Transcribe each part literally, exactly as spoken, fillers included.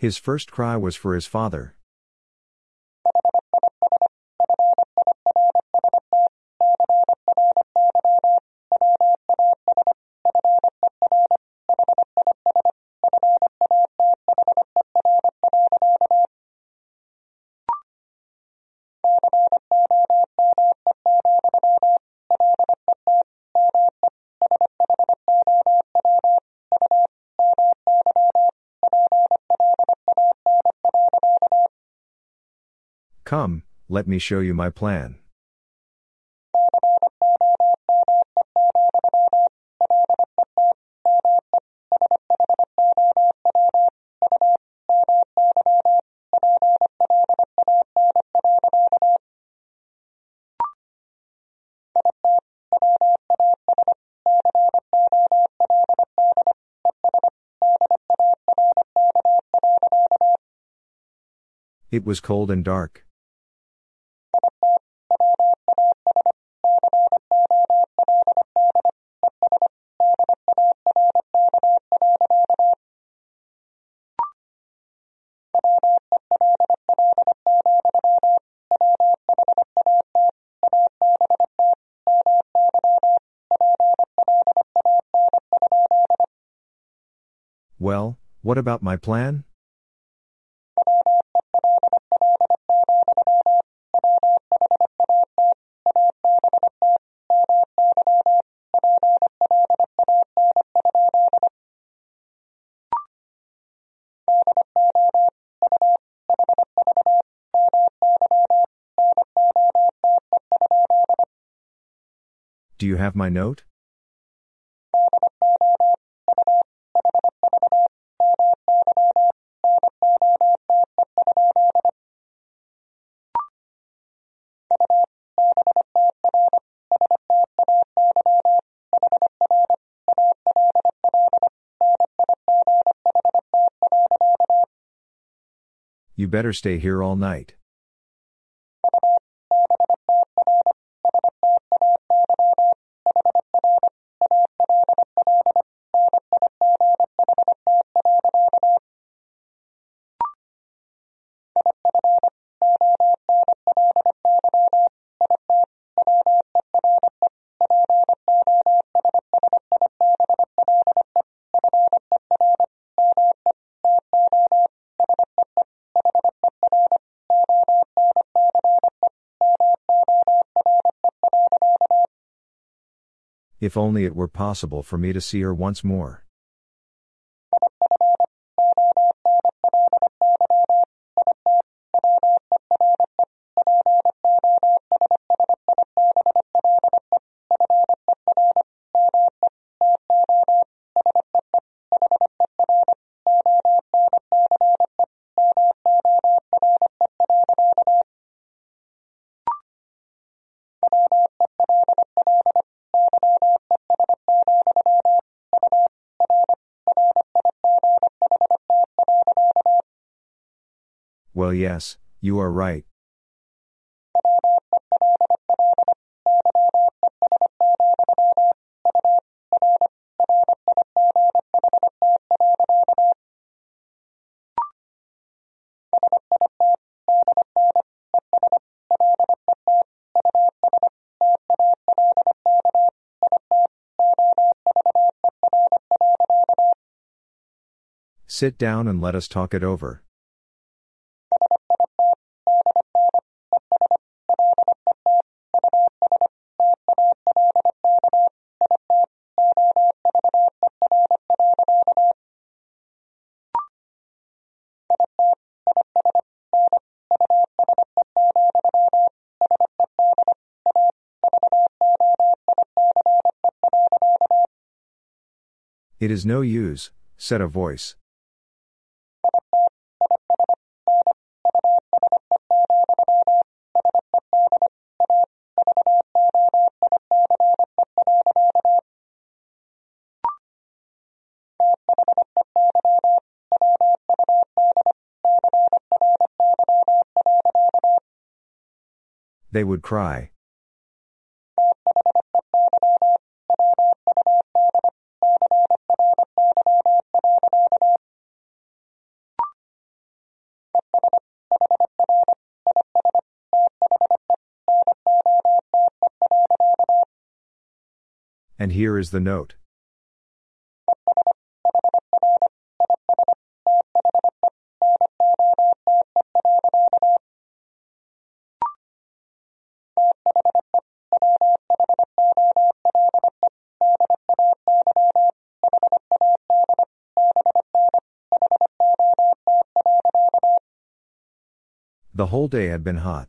His first cry was for his father. Come, let me show you my plan. It was cold and dark. Well, what about my plan? Do you have my note? You better stay here all night. If only it were possible for me to see her once more. Well, yes, you are right. Sit down and let us talk it over. It is no use, said a voice. They would cry. And here is the note. The whole day had been hot.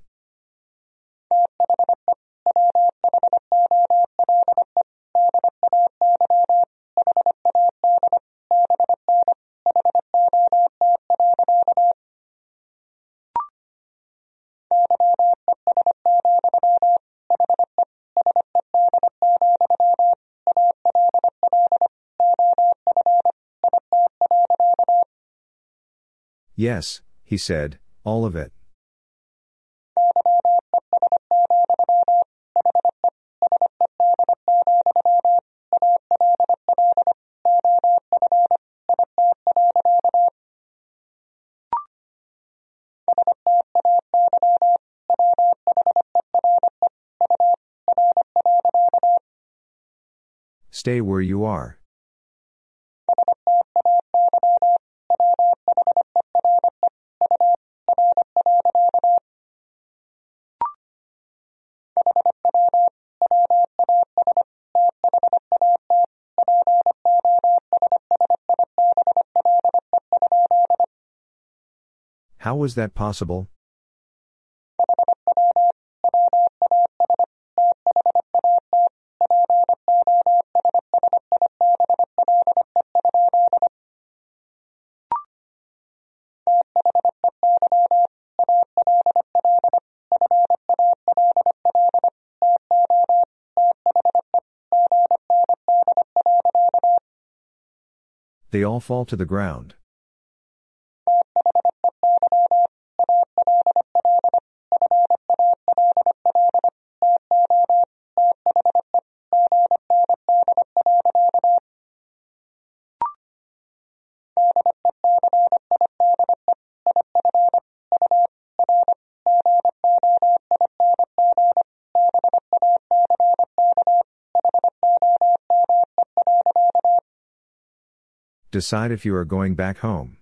Yes, he said, all of it. Stay where you are. How was that possible? They all fall to the ground. Decide if you are going back home.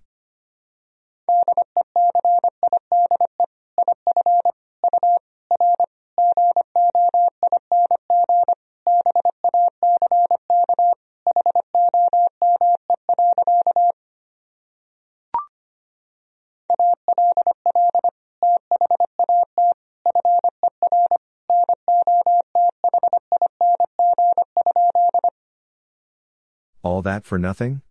All that for nothing?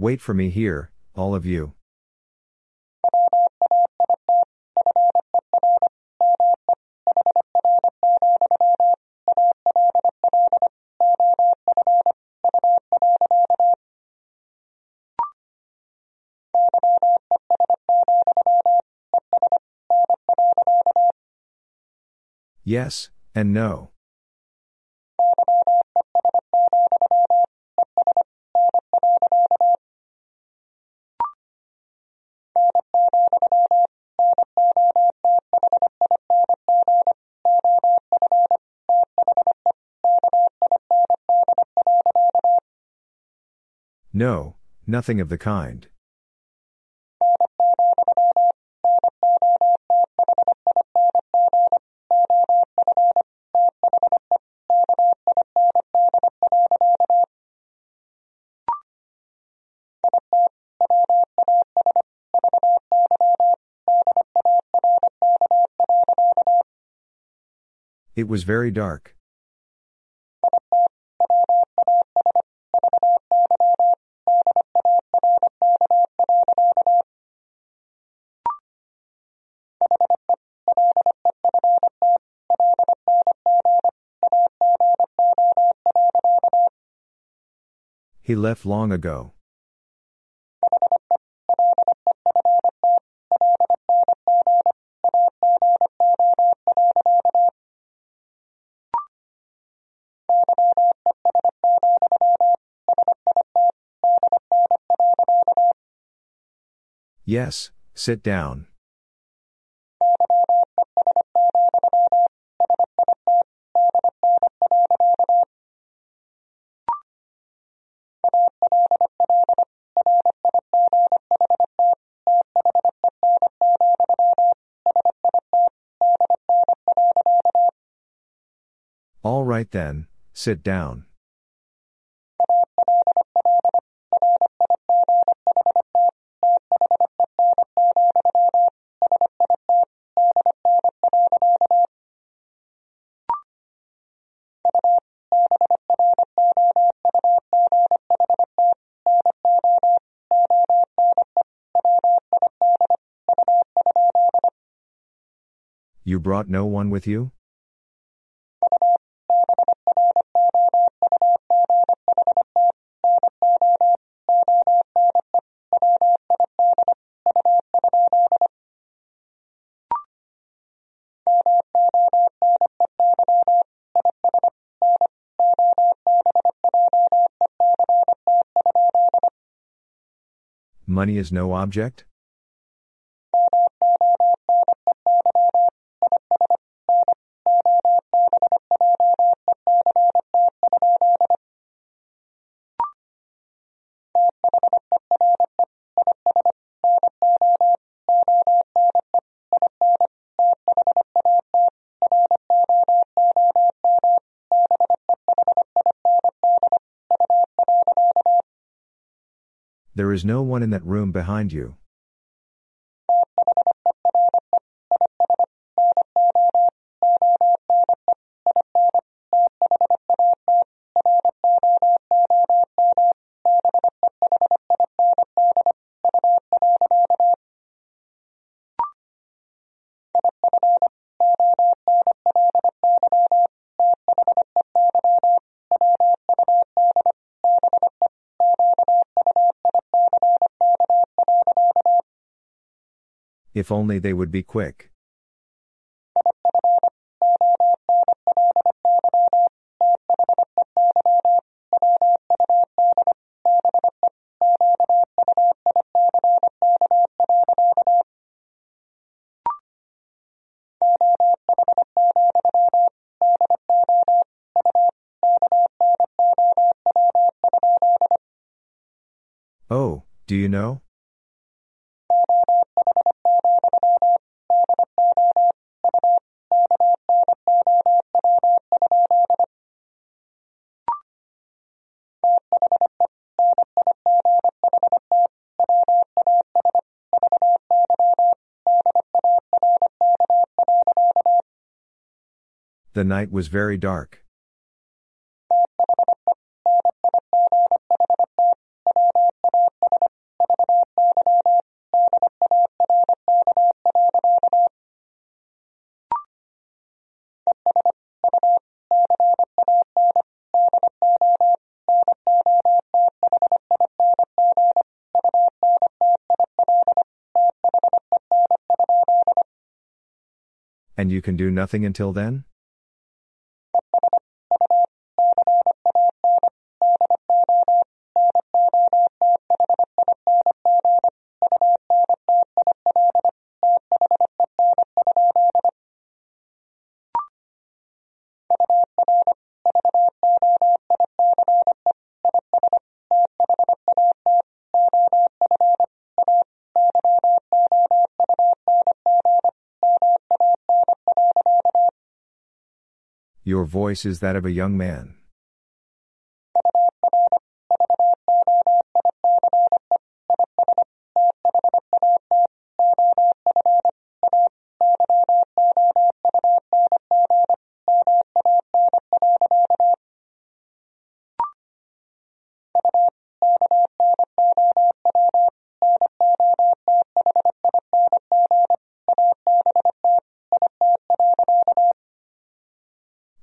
Wait for me here, all of you. Yes, and no. No, nothing of the kind. It was very dark. He left long ago. Yes, sit down. All right then, sit down. You brought no one with you? Money is no object? There is no one in that room behind you. If only they would be quick. Oh, do you know? The night was very dark. And you can do nothing until then? Your voice is that of a young man.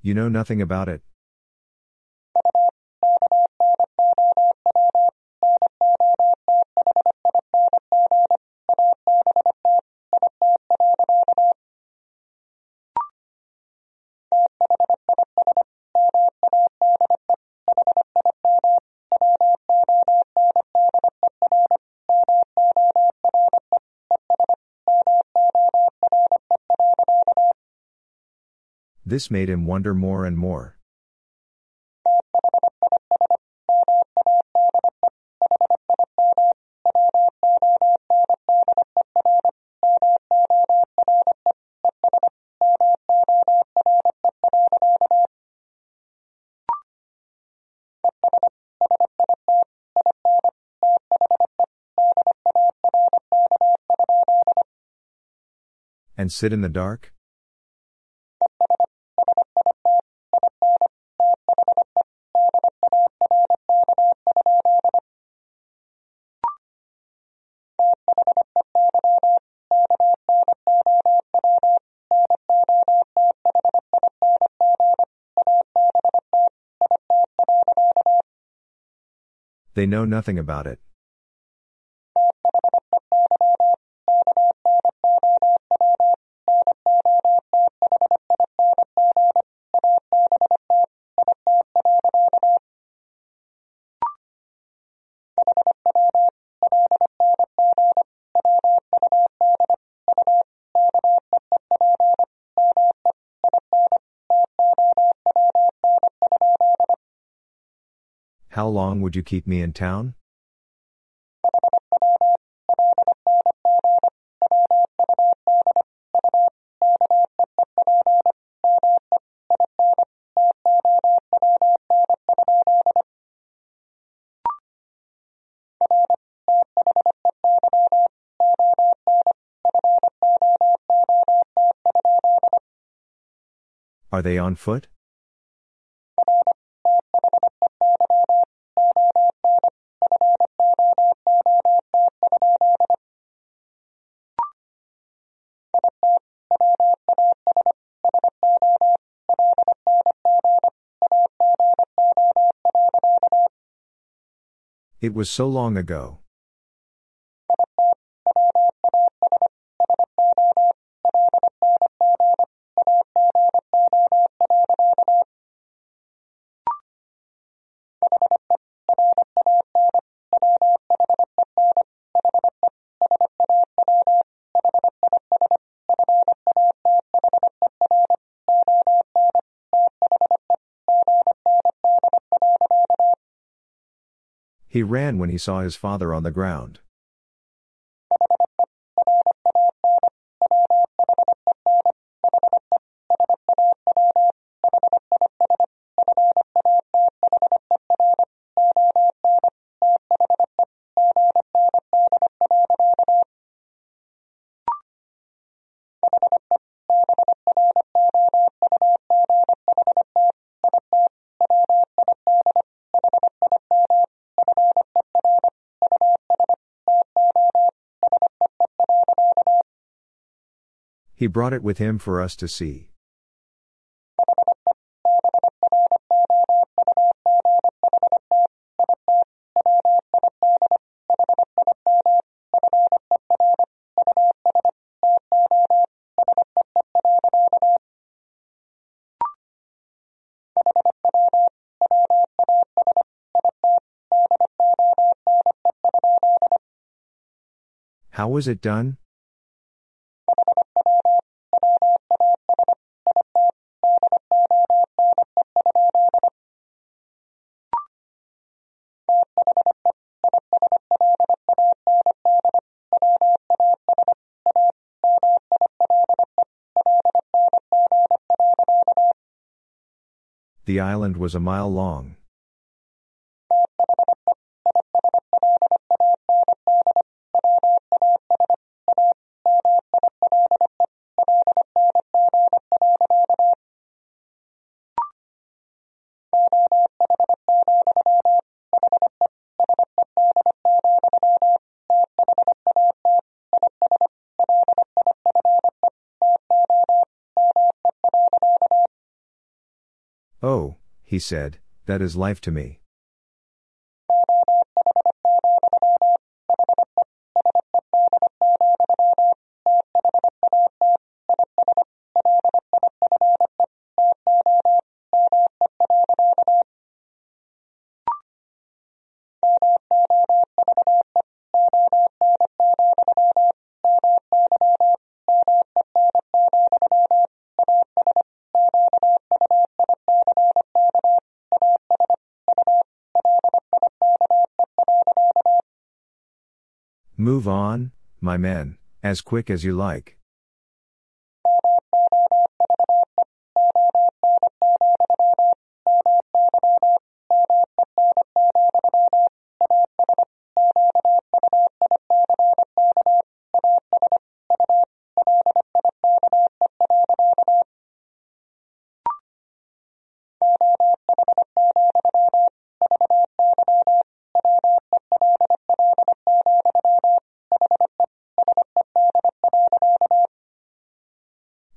You know nothing about it. This made him wonder more and more. And sit in the dark? They know nothing about it. How long would you keep me in town? Are they on foot? It was so long ago. He ran when he saw his father on the ground. He brought it with him for us to see. How was it done? The island was a mile long. Oh, he said, that is life to me. Move on, my men, as quick as you like.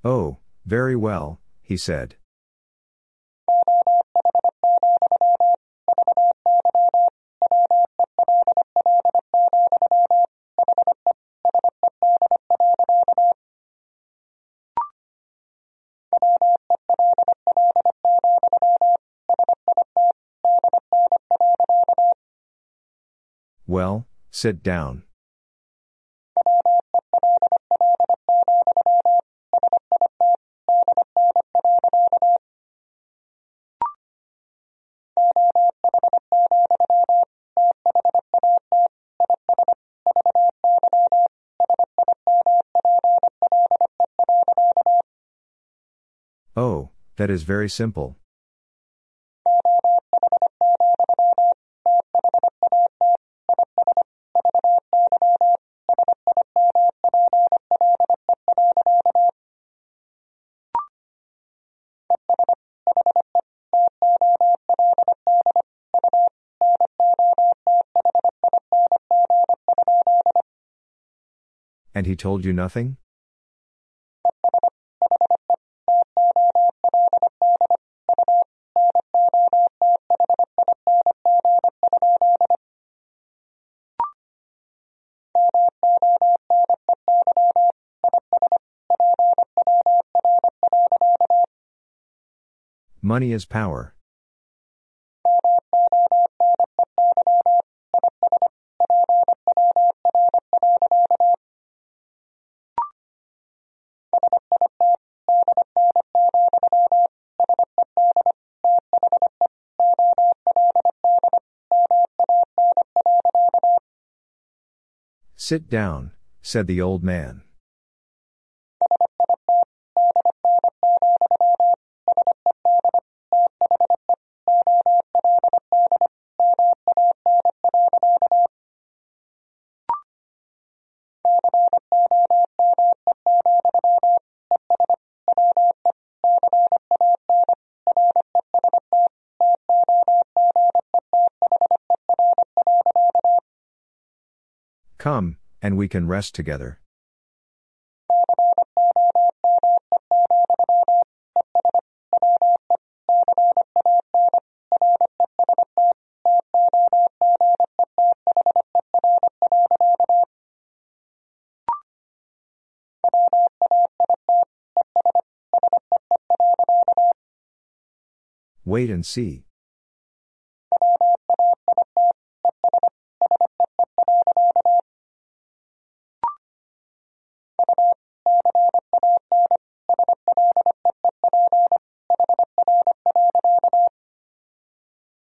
Oh, very well, he said. Well, sit down. Oh, that is very simple. And he told you nothing? Money is power. Sit down, said the old man. Come, and we can rest together. Wait and see.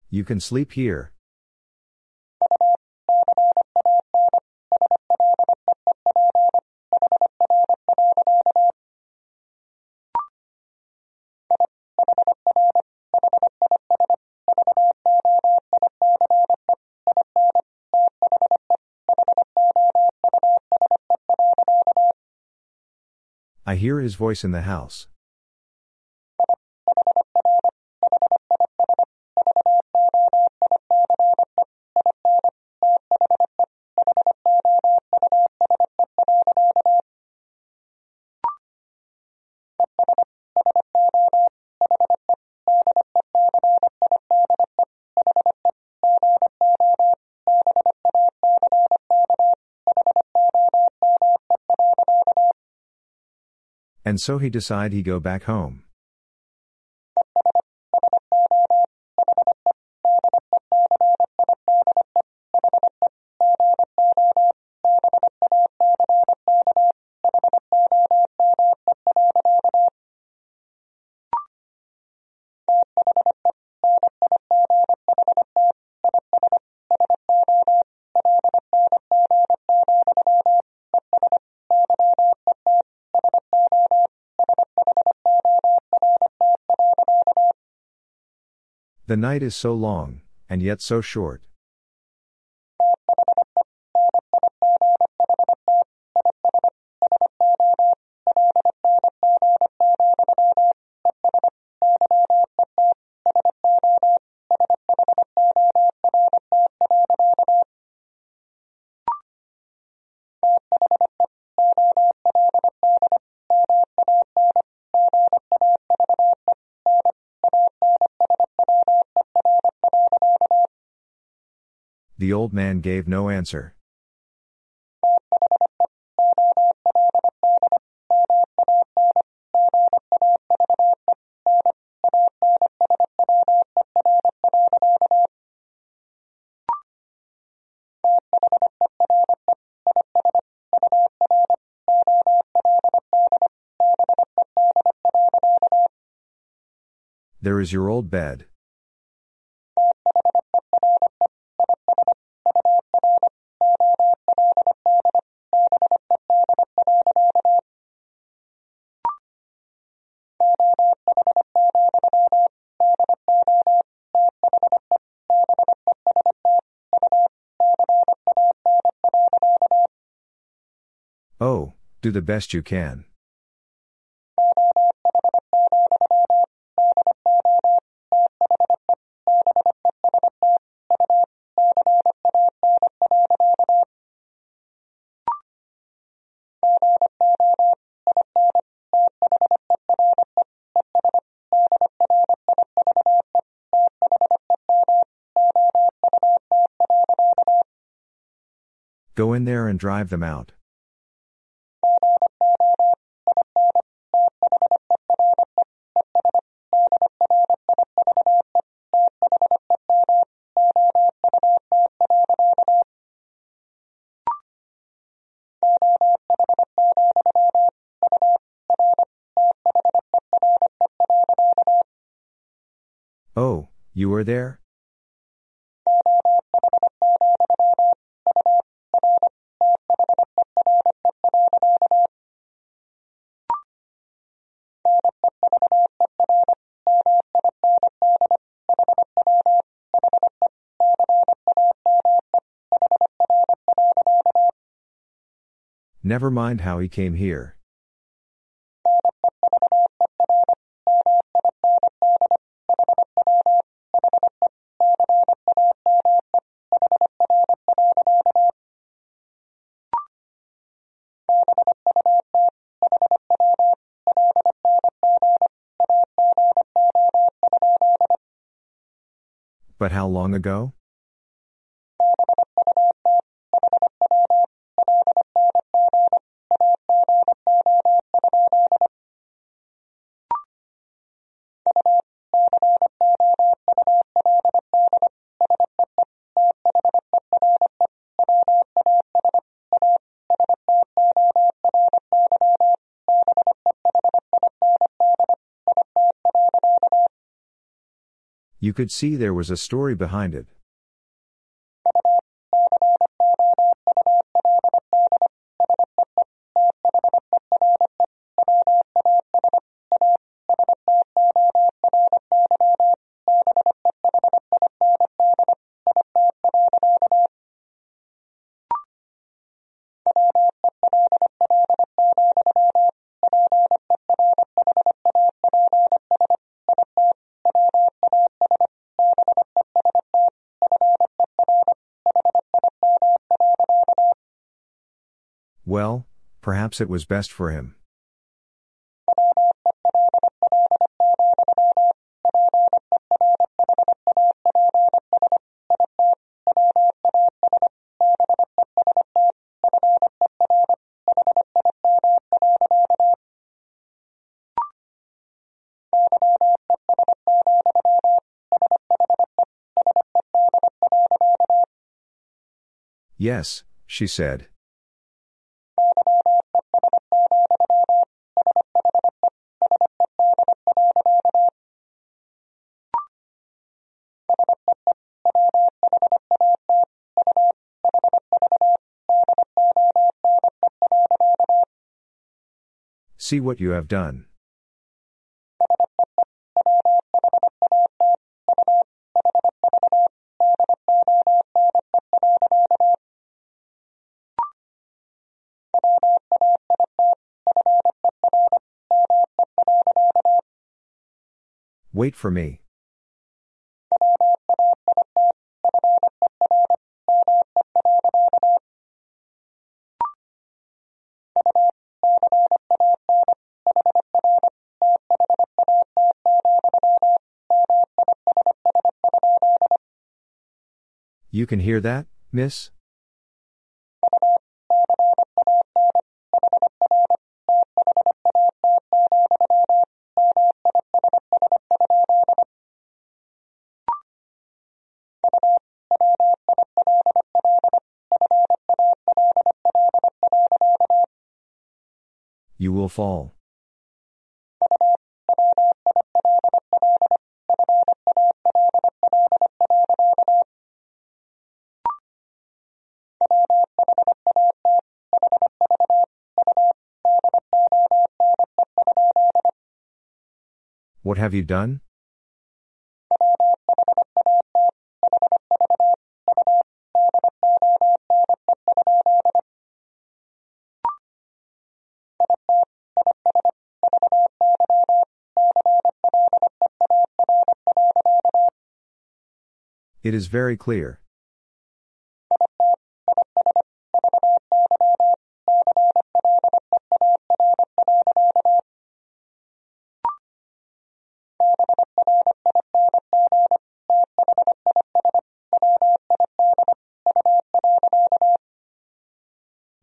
You can sleep here. I hear his voice in the house. And so he decide he go back home. The night is so long, and yet so short. The old man gave no answer. There is your old bed. Do the best you can. Go in there and drive them out. You were there? Never mind how he came here. But how long ago? You could see there was a story behind it. Well, perhaps it was best for him. Yes, she said. See what you have done. Wait for me. You can hear that, miss? You will fall. What have you done? It is very clear.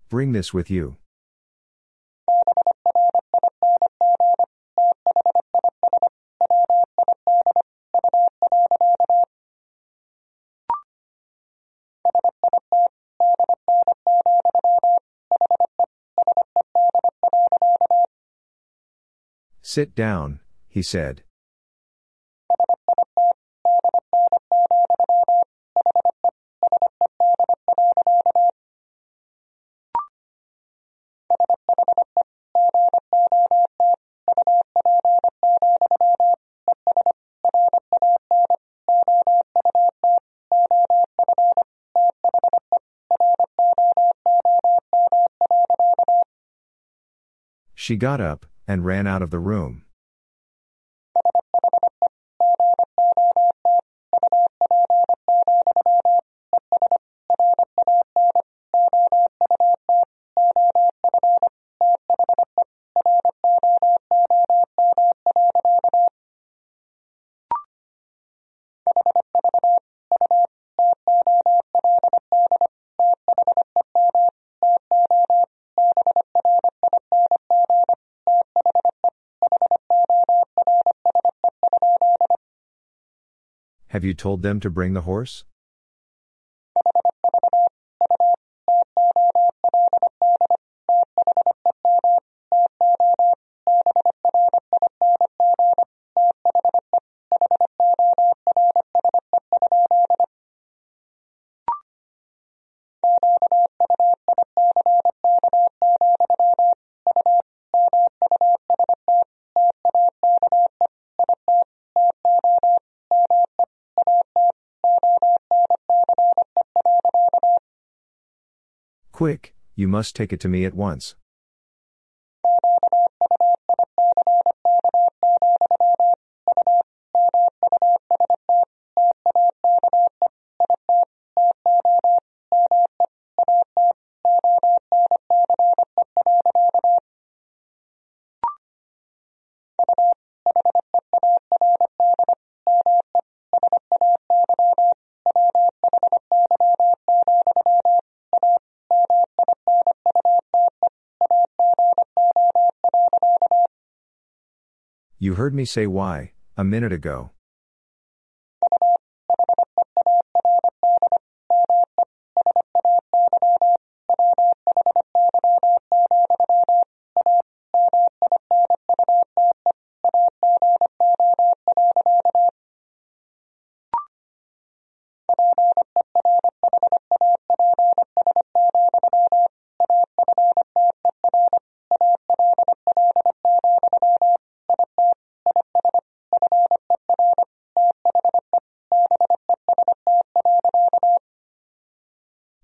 Bring this with you. Sit down, he said. She got up and ran out of the room. Have you told them to bring the horse? Quick, you must take it to me at once. You heard me say why, a minute ago.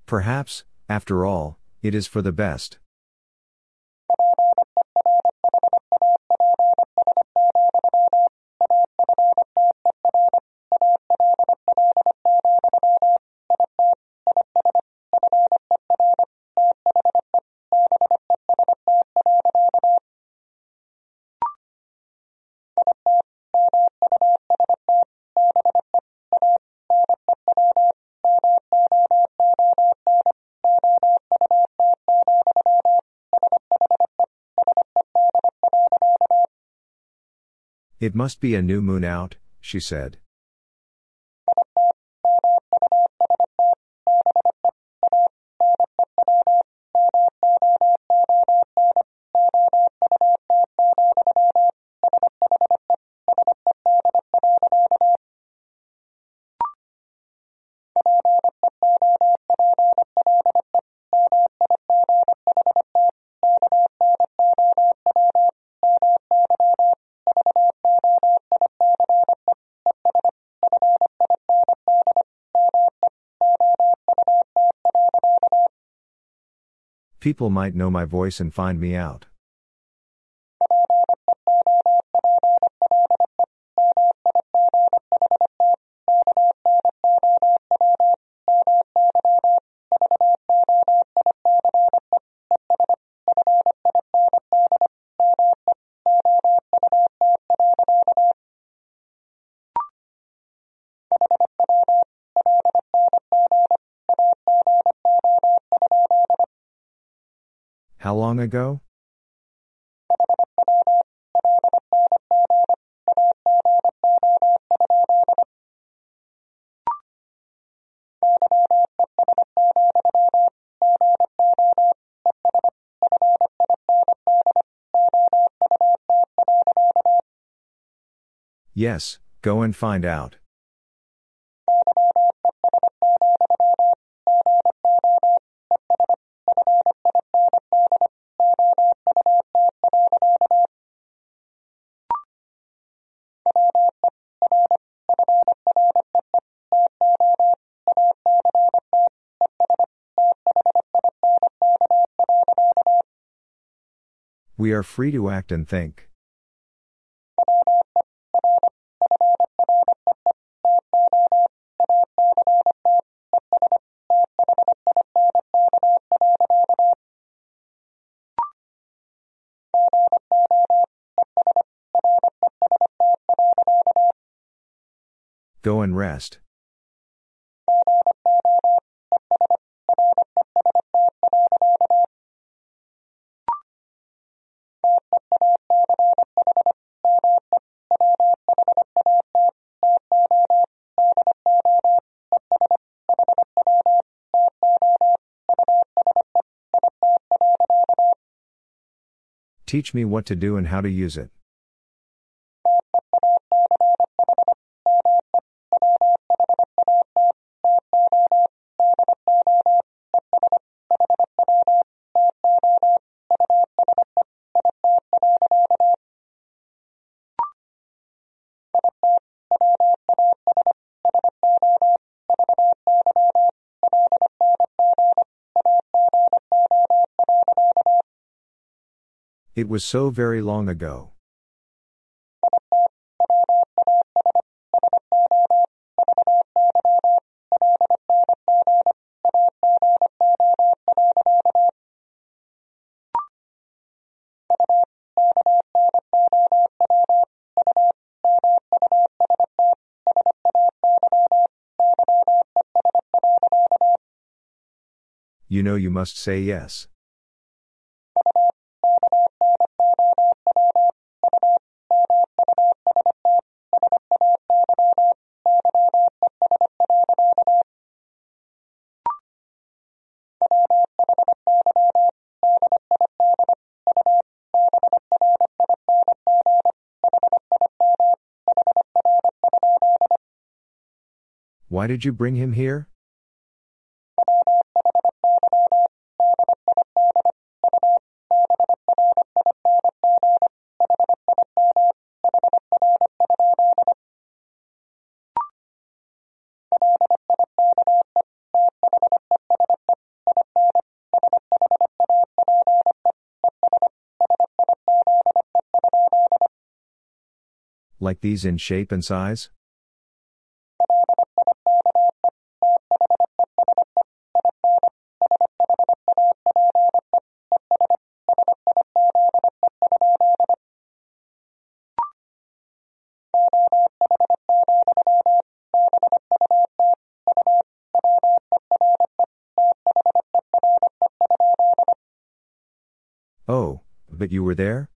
Perhaps, after all, it is for the best. It must be a new moon out, she said. People might know my voice and find me out. How long ago? Yes, go and find out. We are free to act and think. Go and rest. Teach me what to do and how to use it. It was so very long ago. You know you must say yes. Why did you bring him here? Like these in shape and size? But you were there?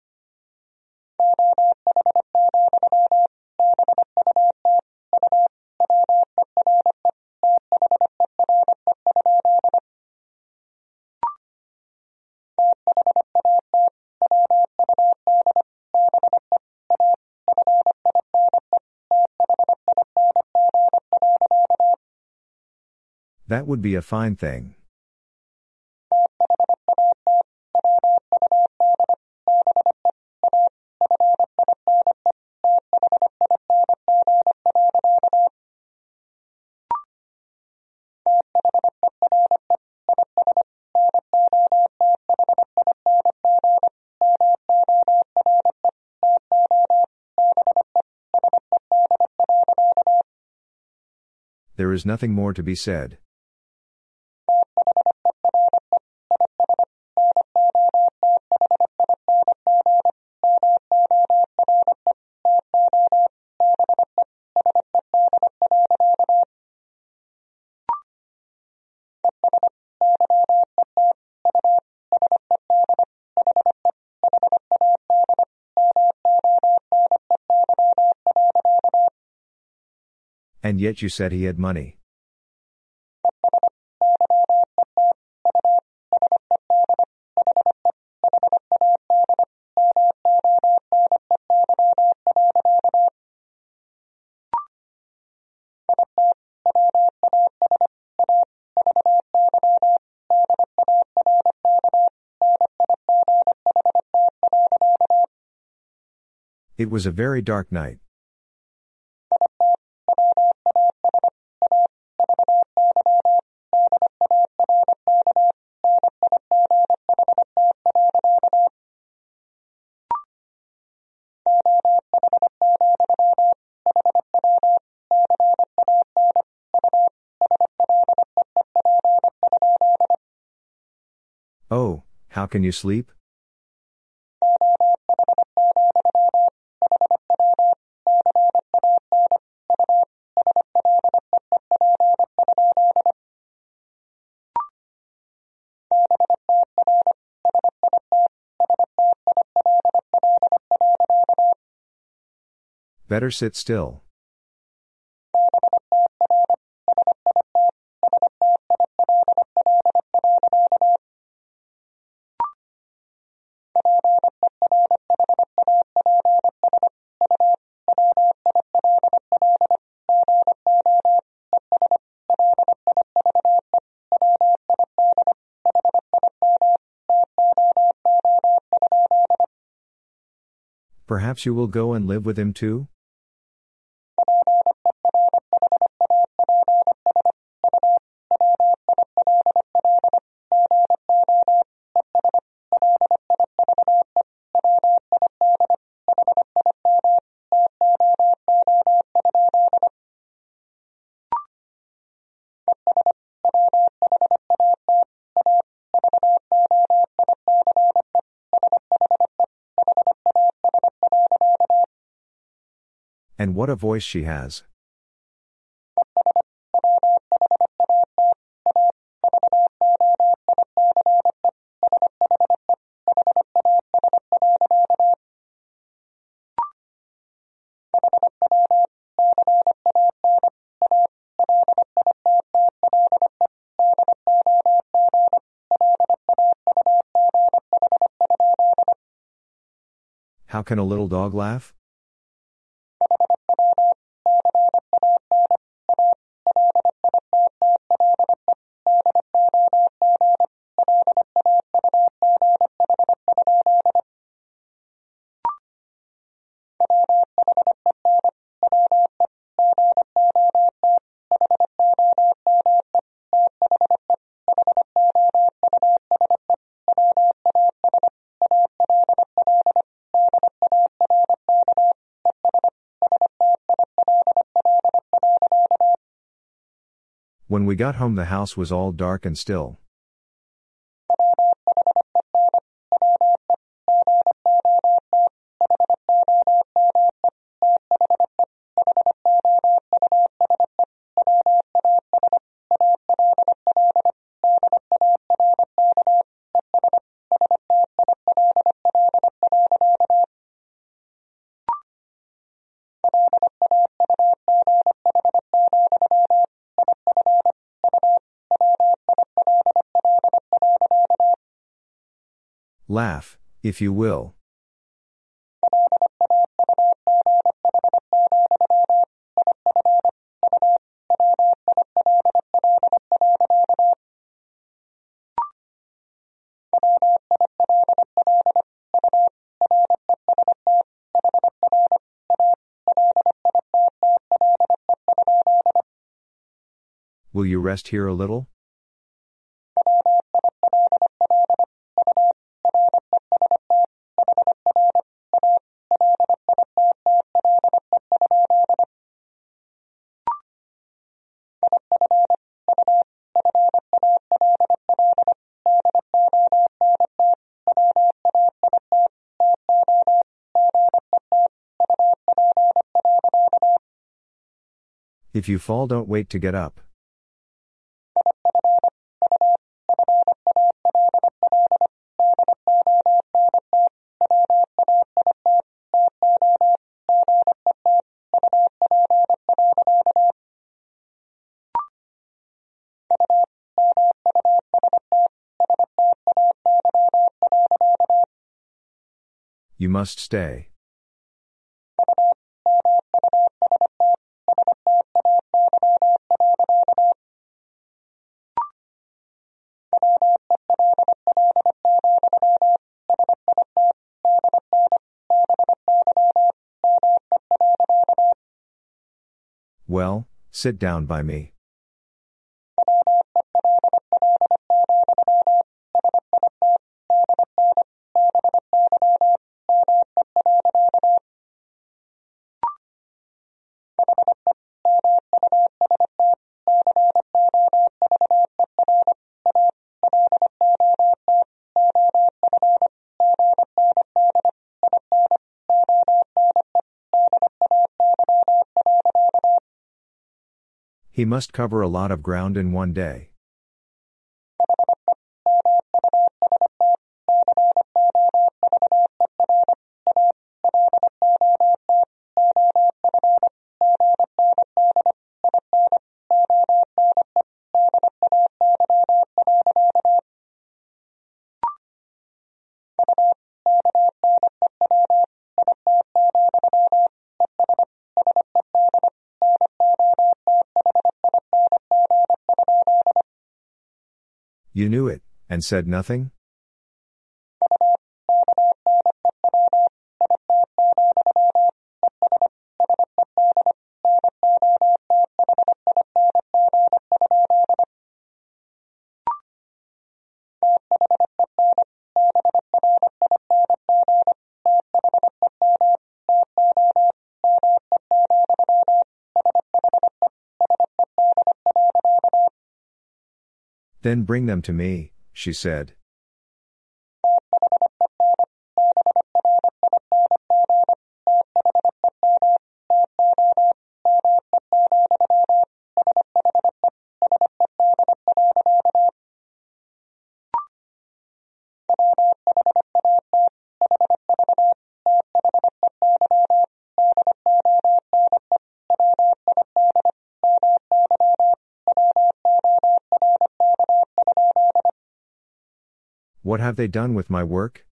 That would be a fine thing. There is nothing more to be said. And yet you said he had money. It was a very dark night. Oh, how can you sleep? Better sit still. Perhaps you will go and live with him too? And what a voice she has. How can a little dog laugh? When we got home, the house was all dark and still. Laugh, if you will. Will you rest here a little? If you fall, don't wait to get up. You must stay. Well, sit down by me. He must cover a lot of ground in one day. You knew it, and said nothing? Then bring them to me, she said. What have they done with my work?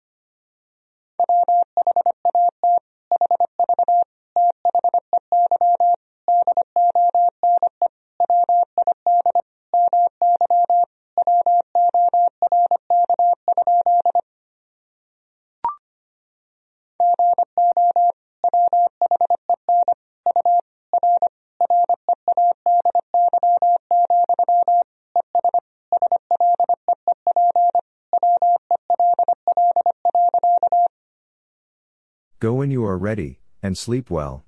Go when you are ready, and sleep well.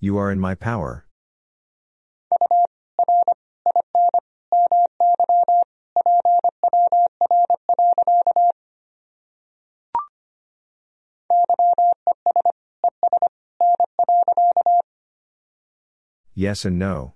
You are in my power. Yes and no.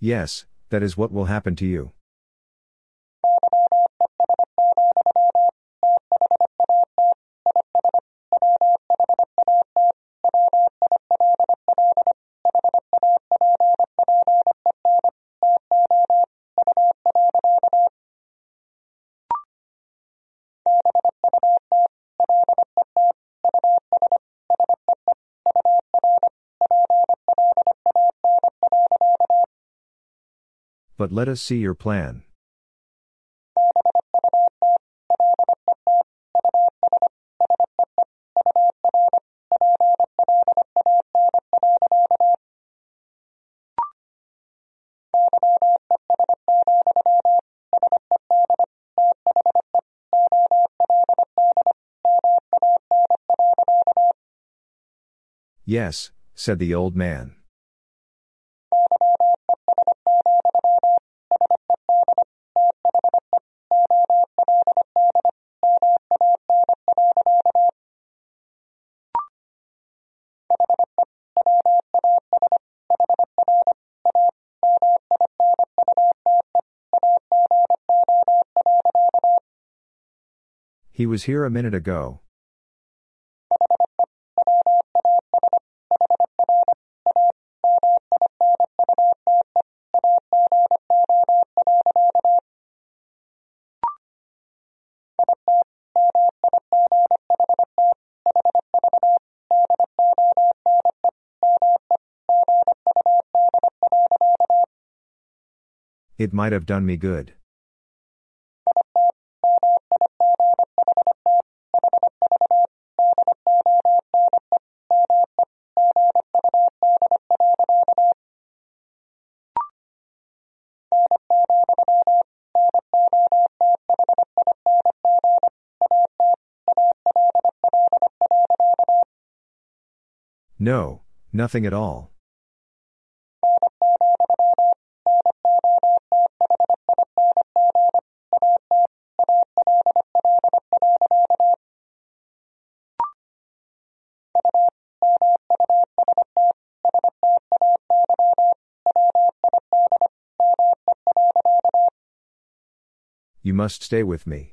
Yes, that is what will happen to you. But let us see your plan. Yes, said the old man. He was here a minute ago. It might have done me good. No, nothing at all. You must stay with me.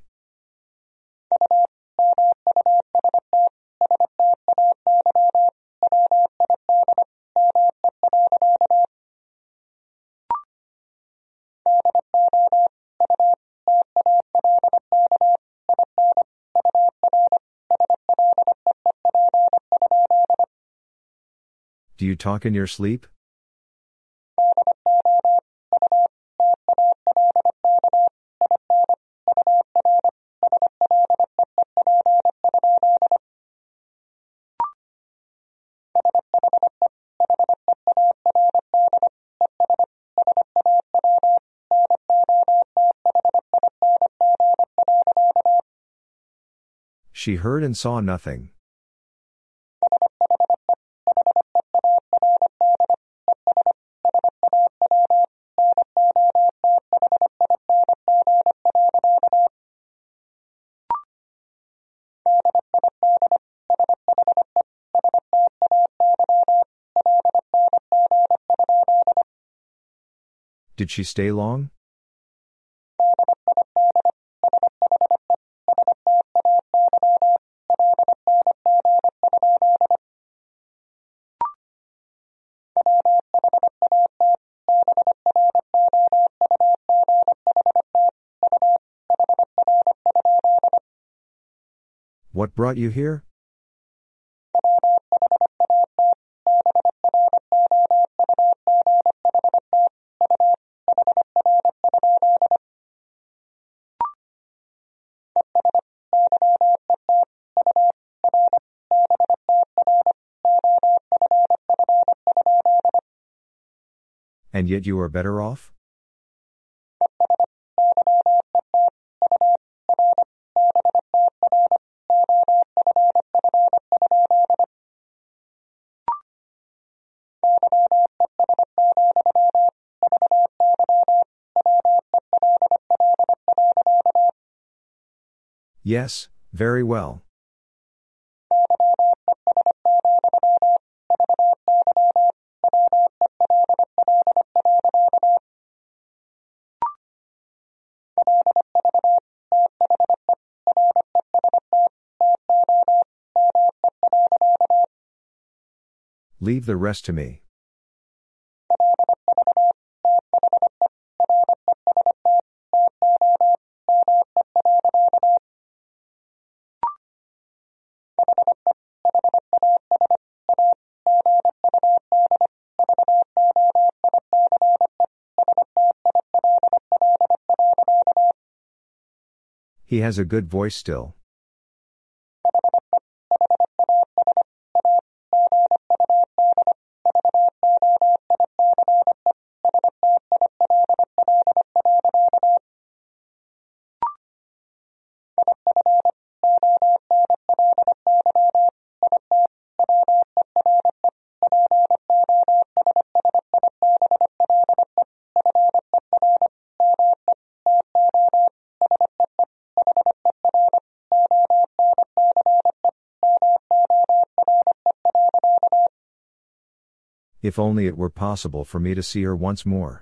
Do you talk in your sleep? She heard and saw nothing. Did she stay long? What brought you here? And yet you are better off? Yes, very well. Leave the rest to me. He has a good voice still. If only it were possible for me to see her once more.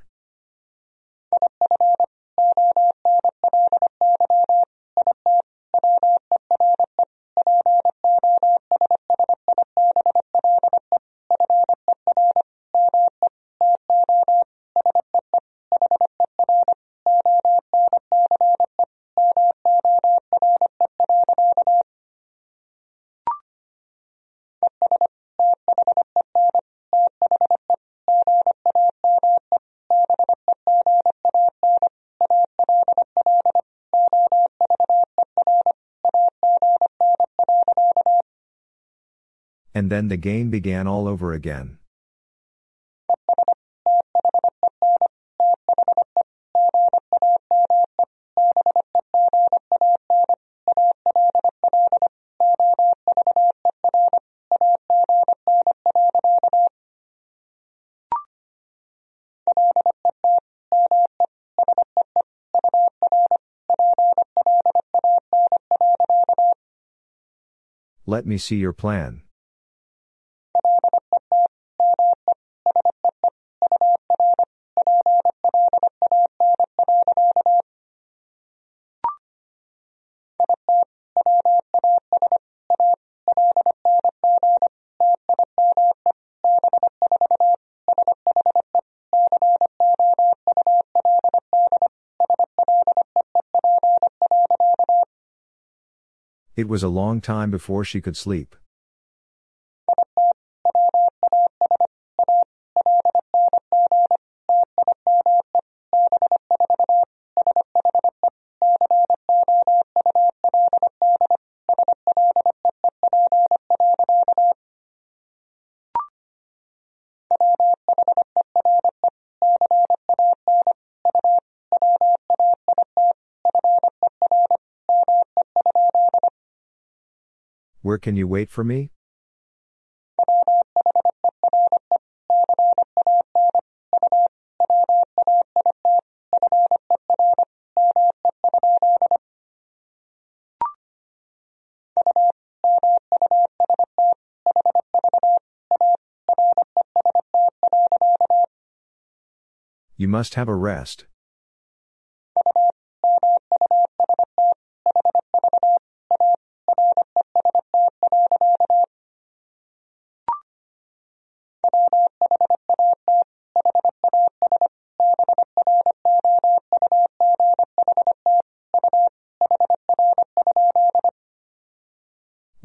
And then the game began all over again. Let me see your plan. It was a long time before she could sleep. Where can you wait for me? You must have a rest.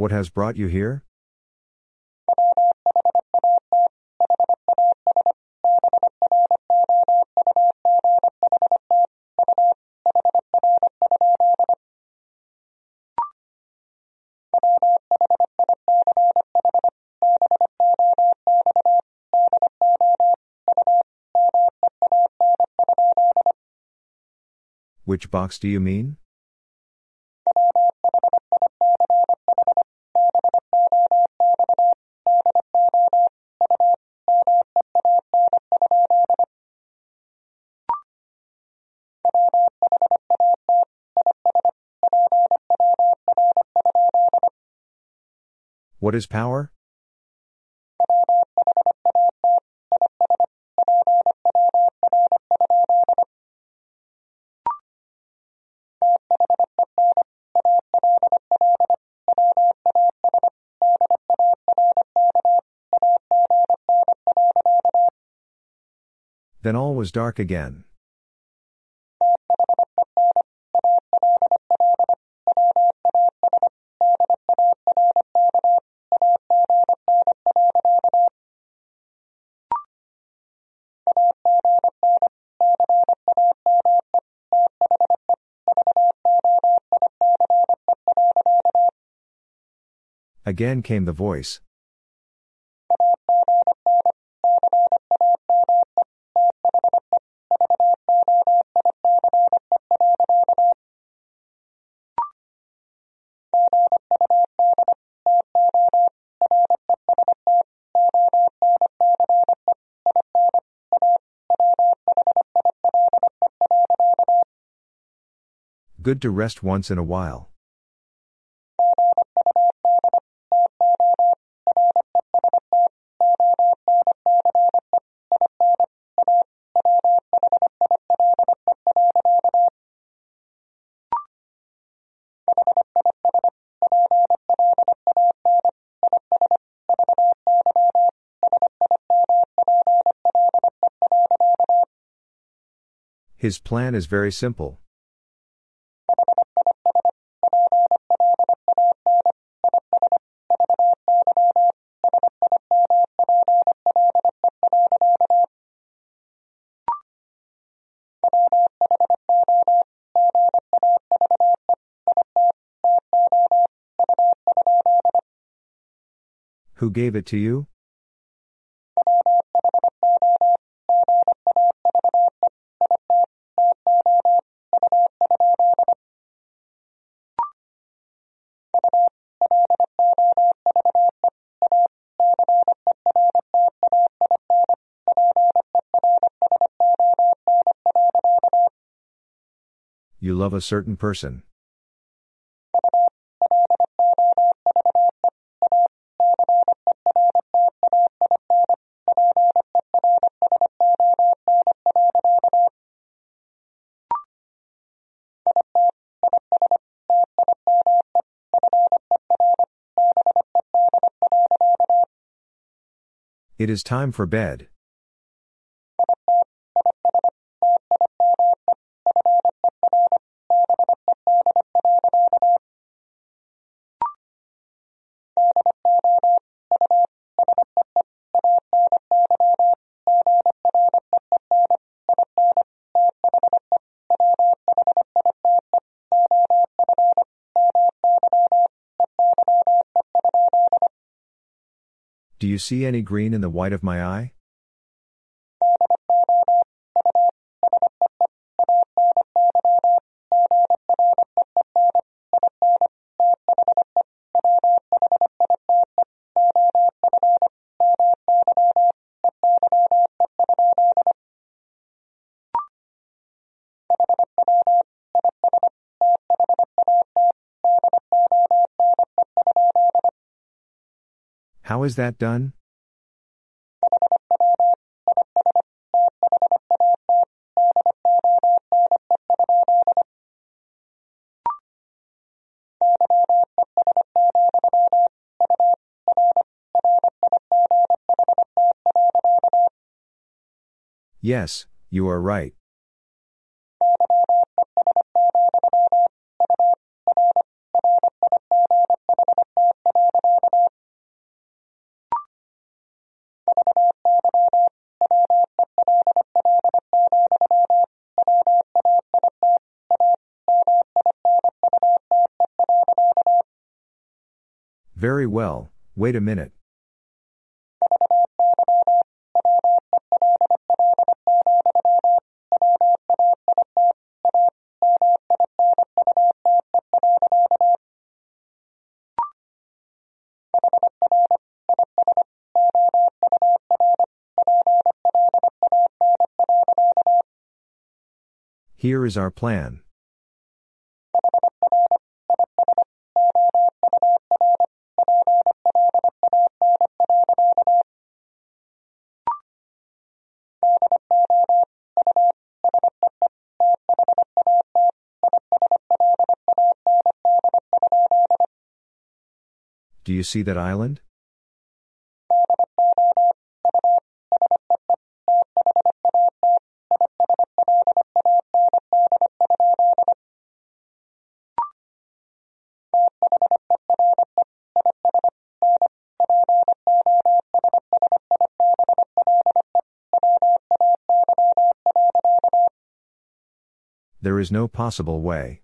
What has brought you here? Which box do you mean? What is power? Then all was dark again. Again came the voice. Good to rest once in a while. His plan is very simple. Who gave it to you? You love a certain person. It is time for bed. Do you see any green in the white of my eye? How is that done? Yes, you are right. Very well, wait a minute. Here is our plan. Do you see that island? There is no possible way.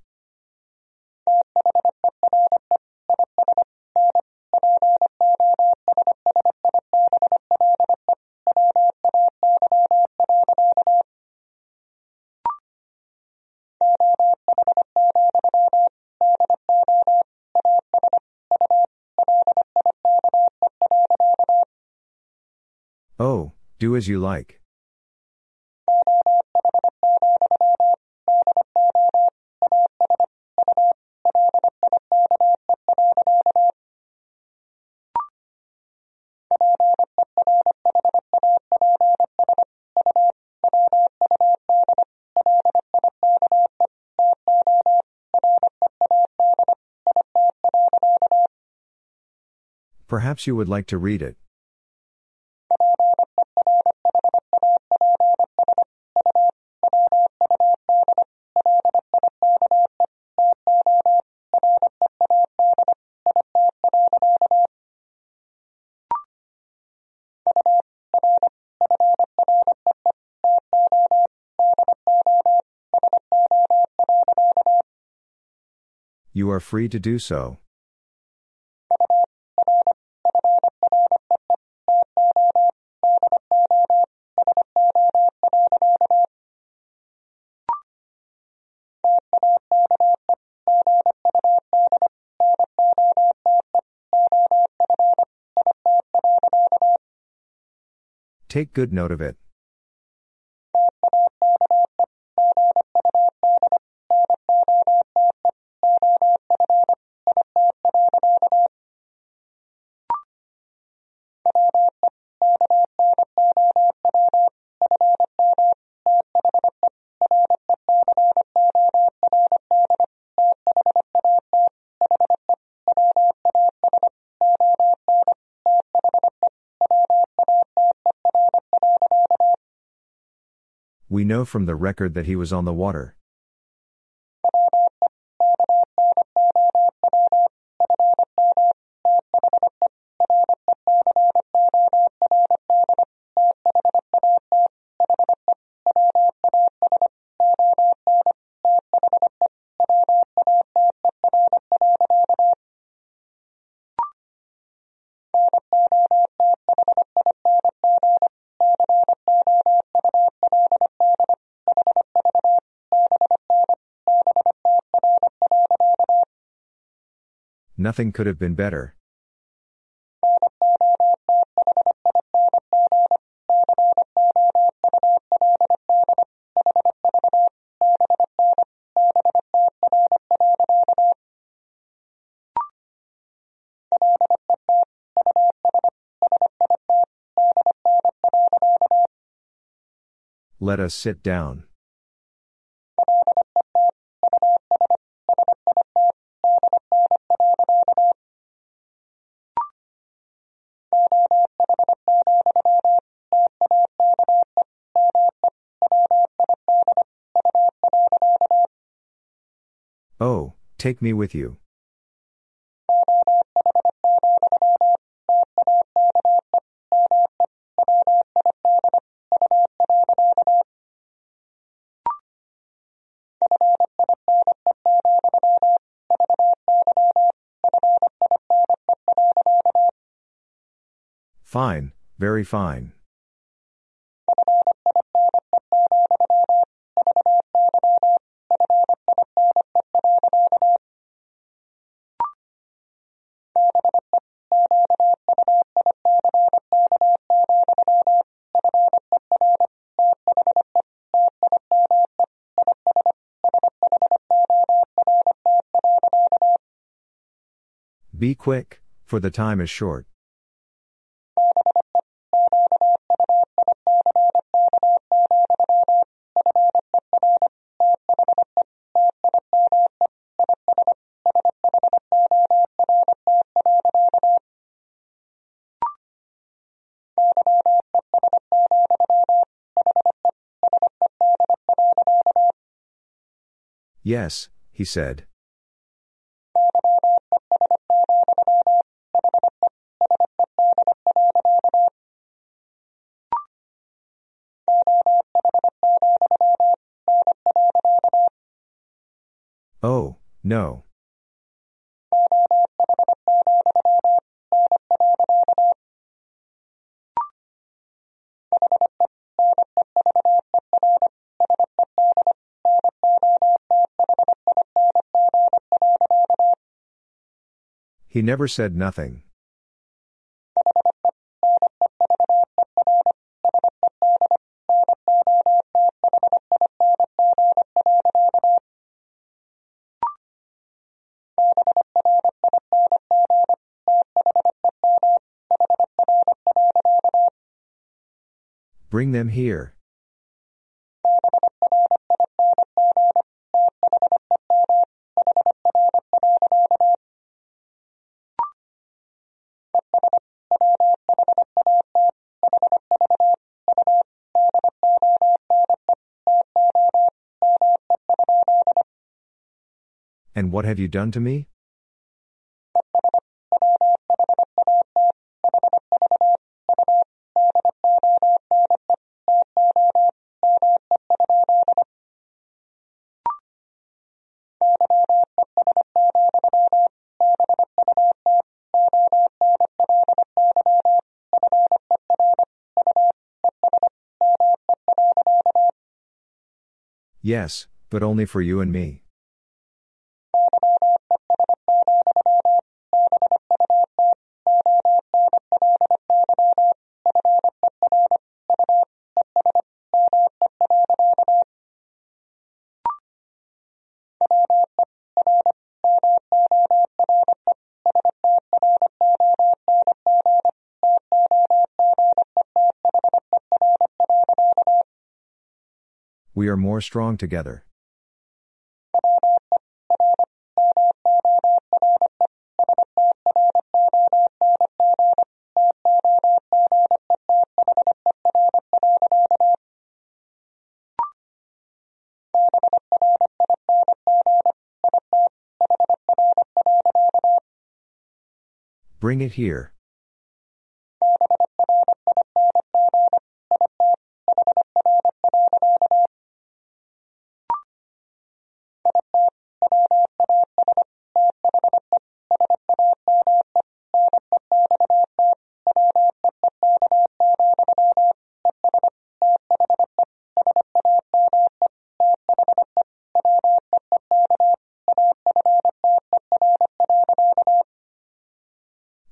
Oh, do as you like. Perhaps you would like to read it. You are free to do so. Take good note of it. We know from the record that he was on the water. Nothing could have been better. Let us sit down. Oh, take me with you. Fine, very fine. Be quick, for the time is short. Yes, he said. Oh, no. He never said nothing. Bring them here. And what have you done to me? Yes, but only for you and me. We are more strong together. Bring it here.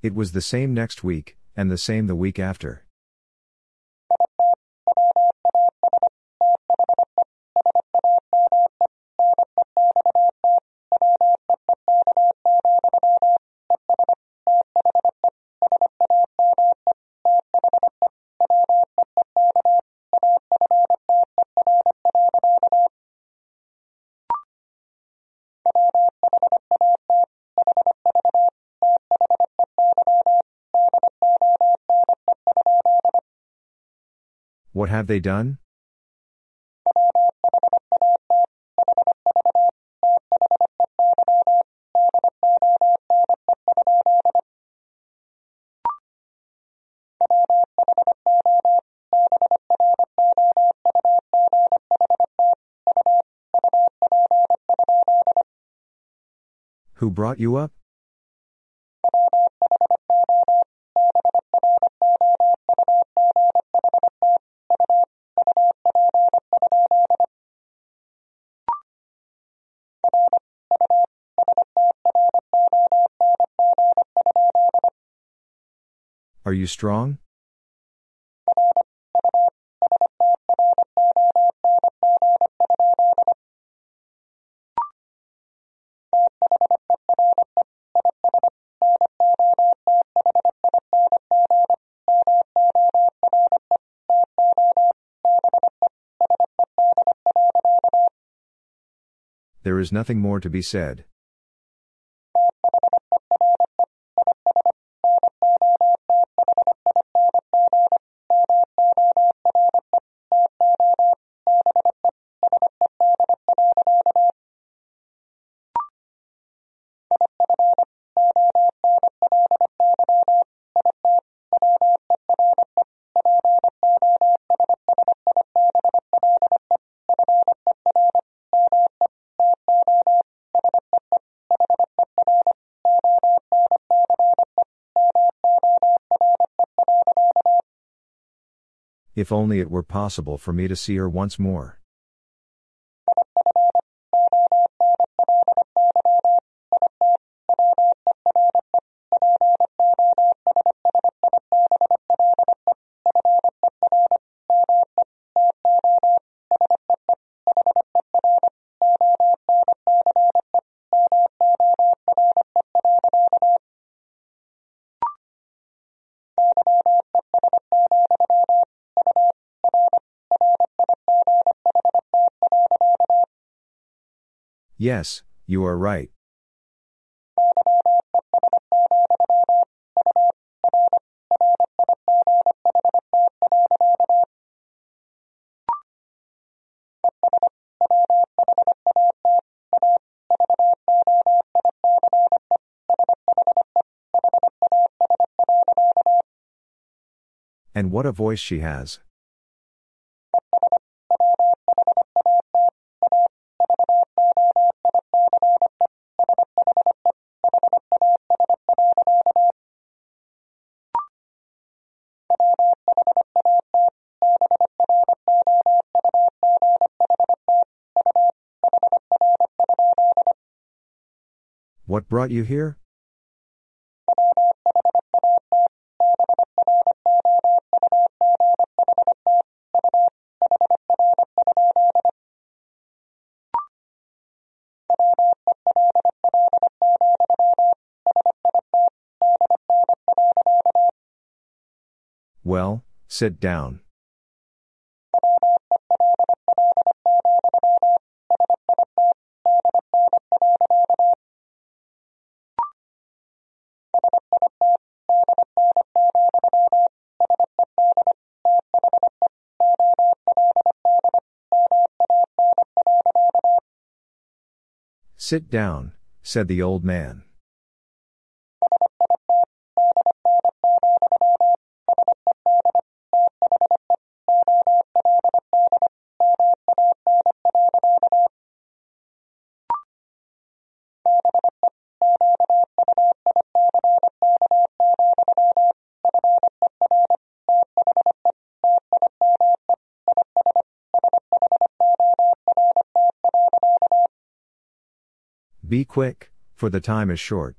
It was the same next week, and the same the week after. What have they done? Who brought you up? Are you strong? There is nothing more to be said. If only it were possible for me to see her once more. Yes, you are right. And what a voice she has. What brought you here? Well, sit down. Sit down, said the old man. Be quick, for the time is short.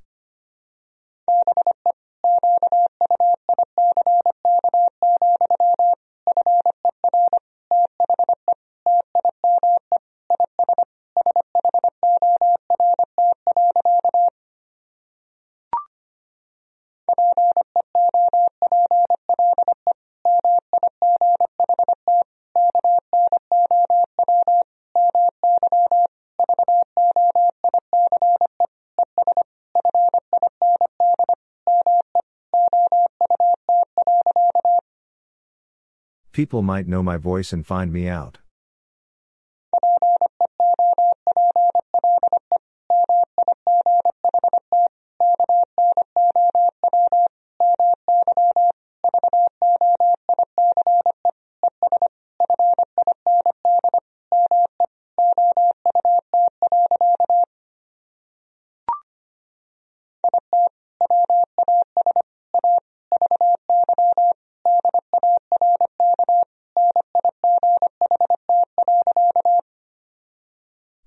People might know my voice and find me out.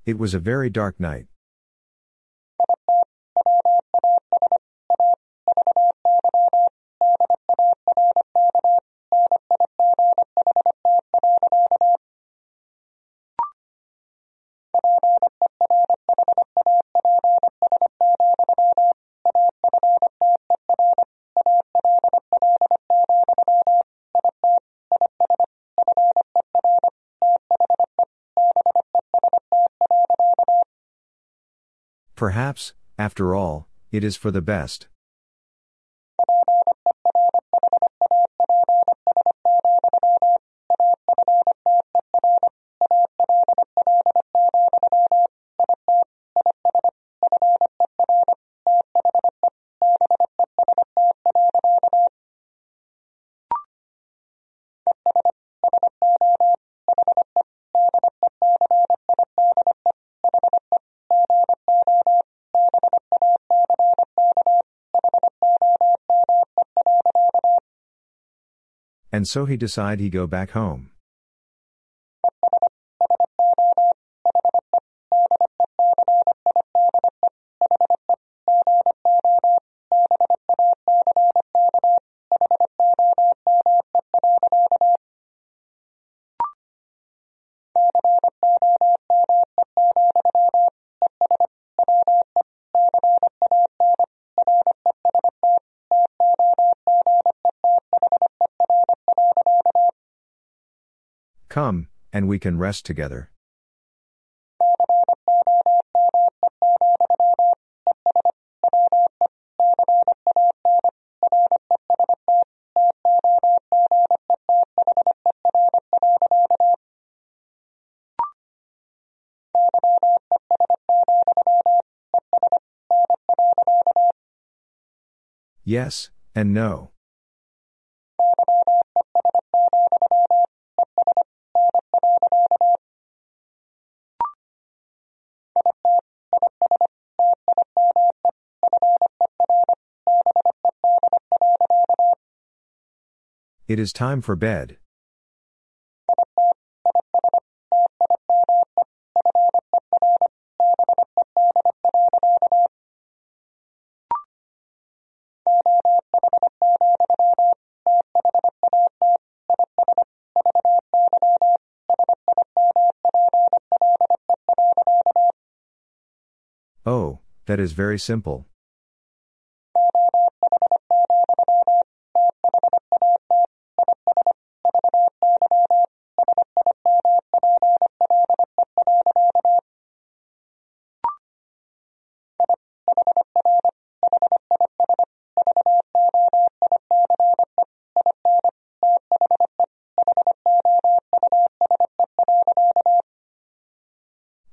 It was a very dark night. Perhaps, after all, it is for the best. And so he decide he go back home. Come, and we can rest together. Yes, and no. It is time for bed. Oh, that is very simple.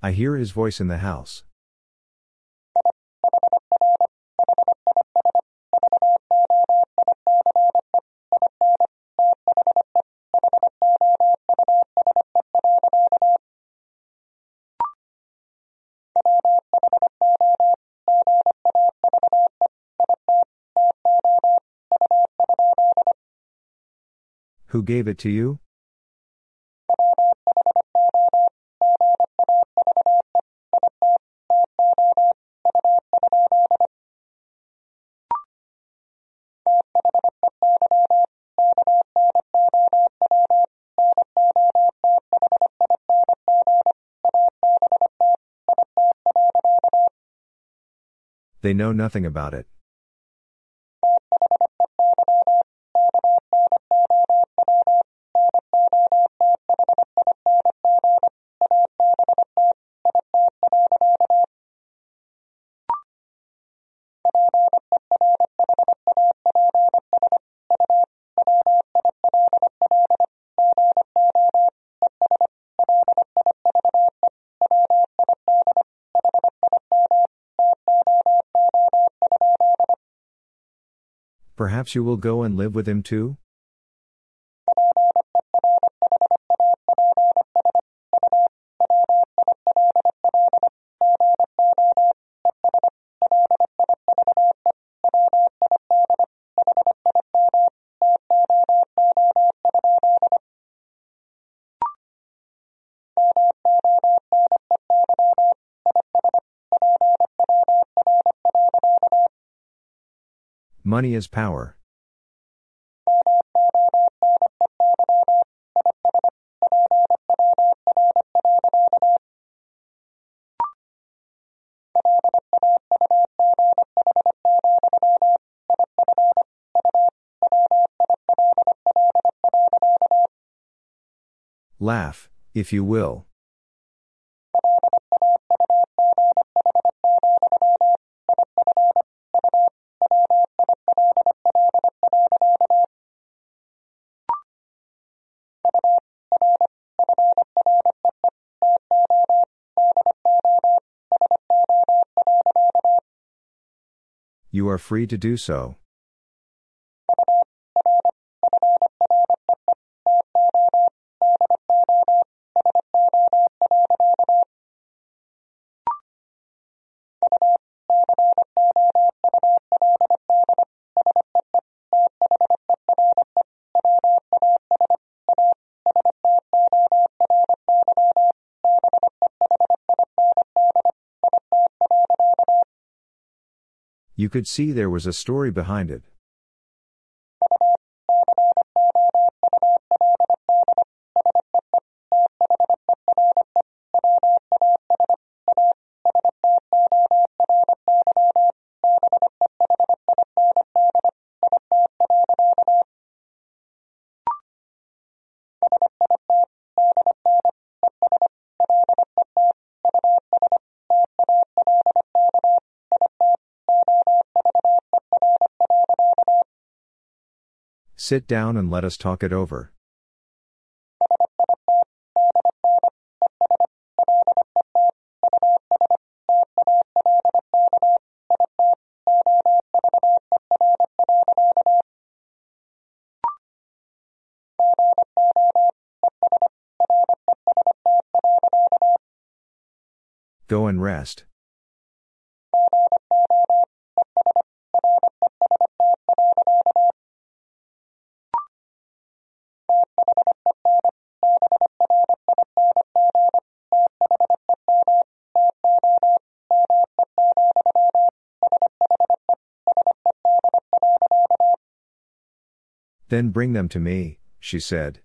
I hear his voice in the house. Who gave it to you? They know nothing about it. Perhaps you will go and live with him too? Money is power. Laugh, if you will. You are free to do so. You could see there was a story behind it. Sit down and let us talk it over. Go and rest. Then bring them to me, she said.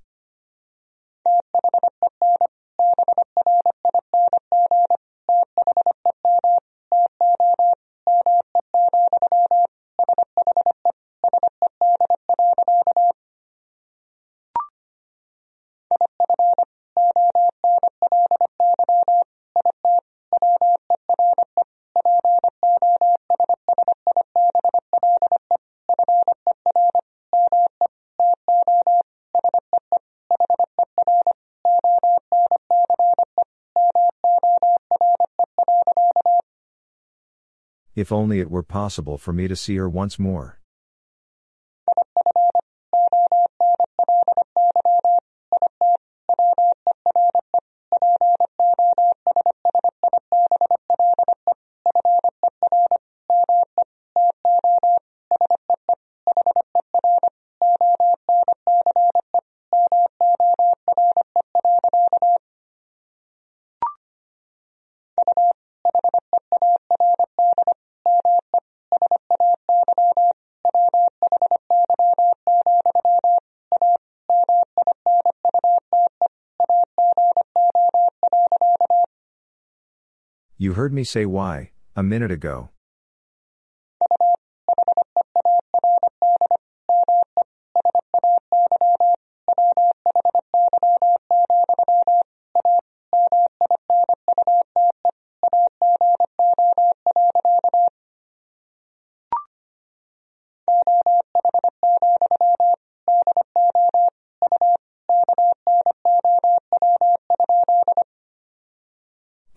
If only it were possible for me to see her once more. You heard me say why, a minute ago.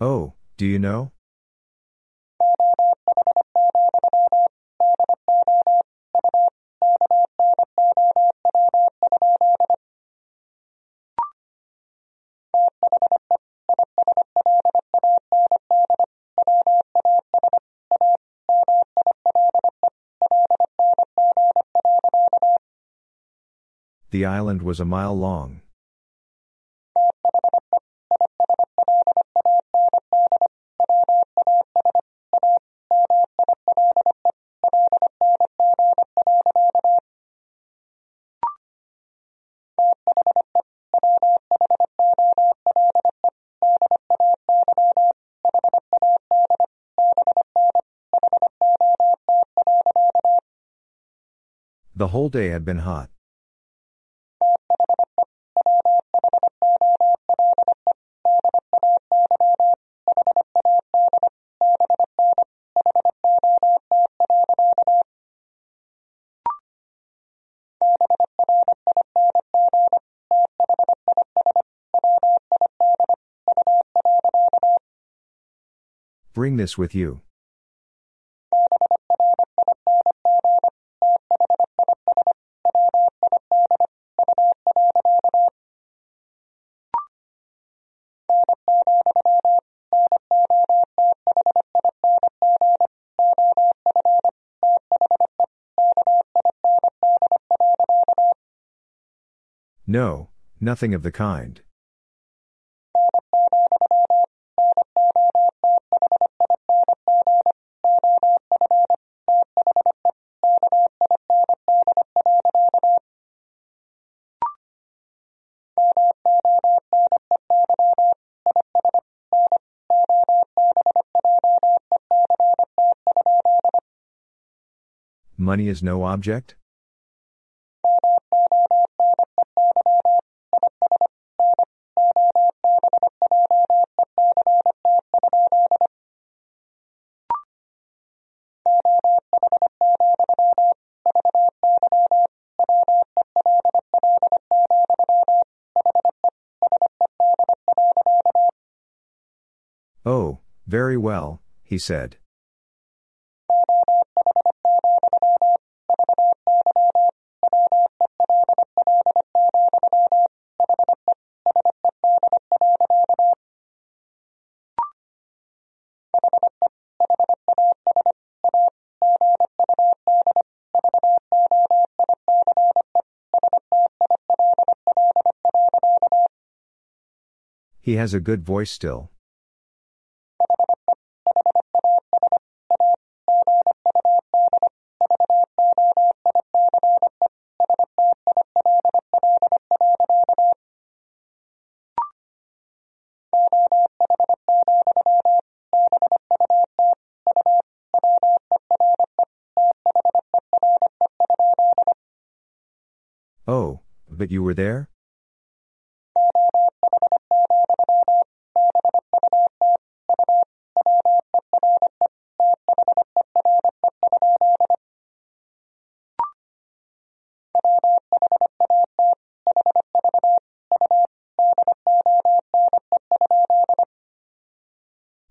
Oh, do you know? The island was a mile long. The whole day had been hot. Bring this with you. No, nothing of the kind. money is no object? Oh, very well, he said. He has a good voice still. Oh, but you were there?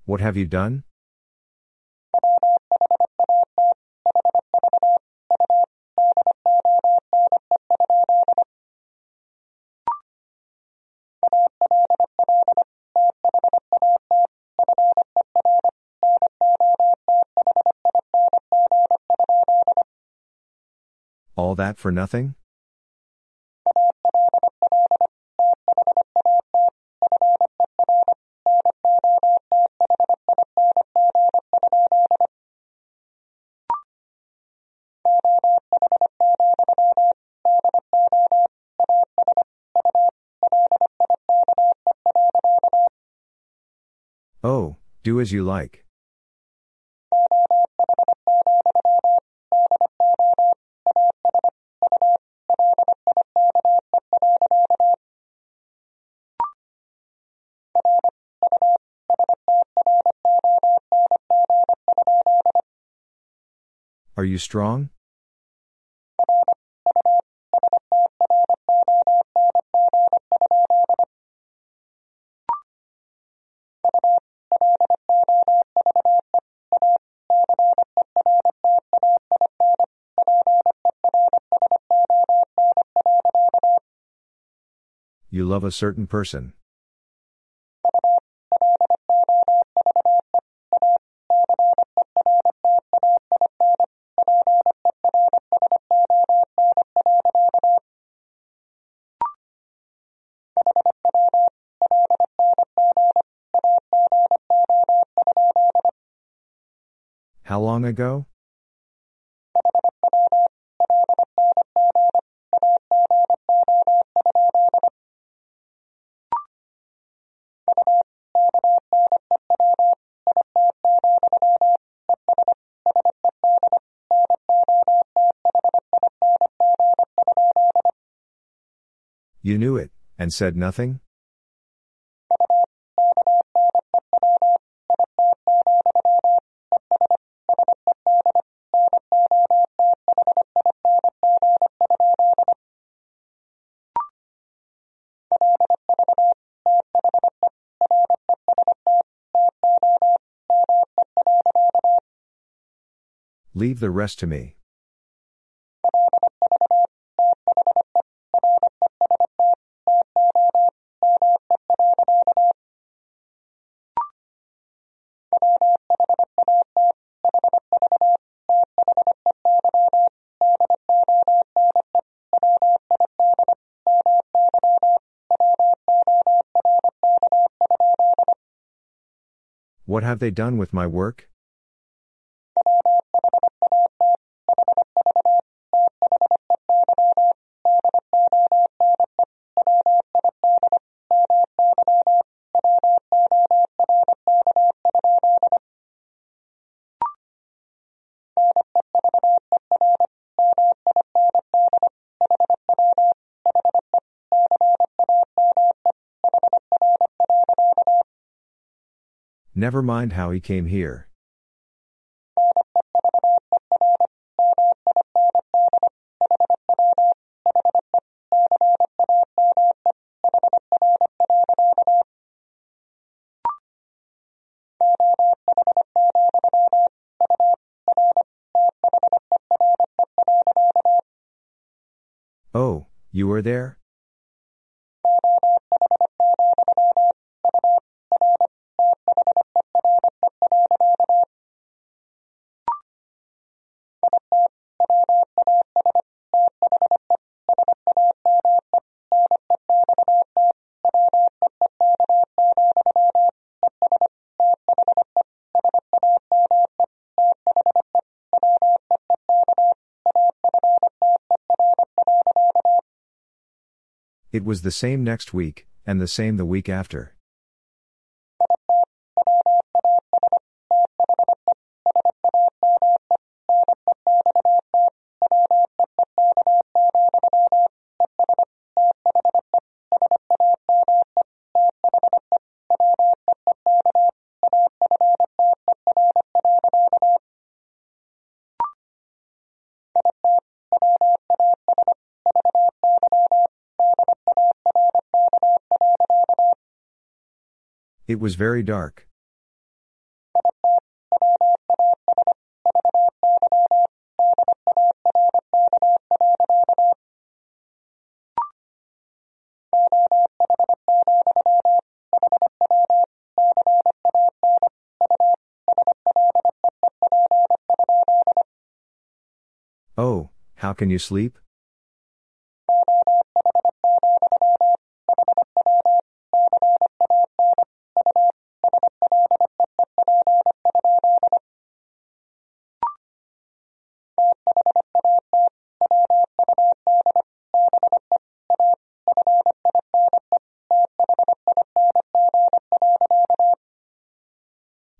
What have you done? All that for nothing? Oh, do as you like. Are you strong? You love a certain person. How long ago? You knew it, and said nothing? Leave the rest to me. What have they done with my work? Never mind how he came here. Oh, you were there? It was the same next week, and the same the week after. It was very dark. Oh, how can you sleep?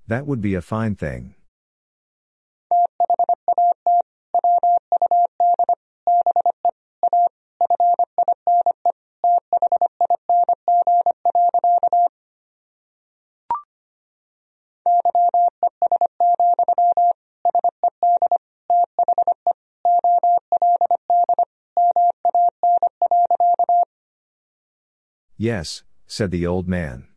That would be a fine thing. Yes, said the old man.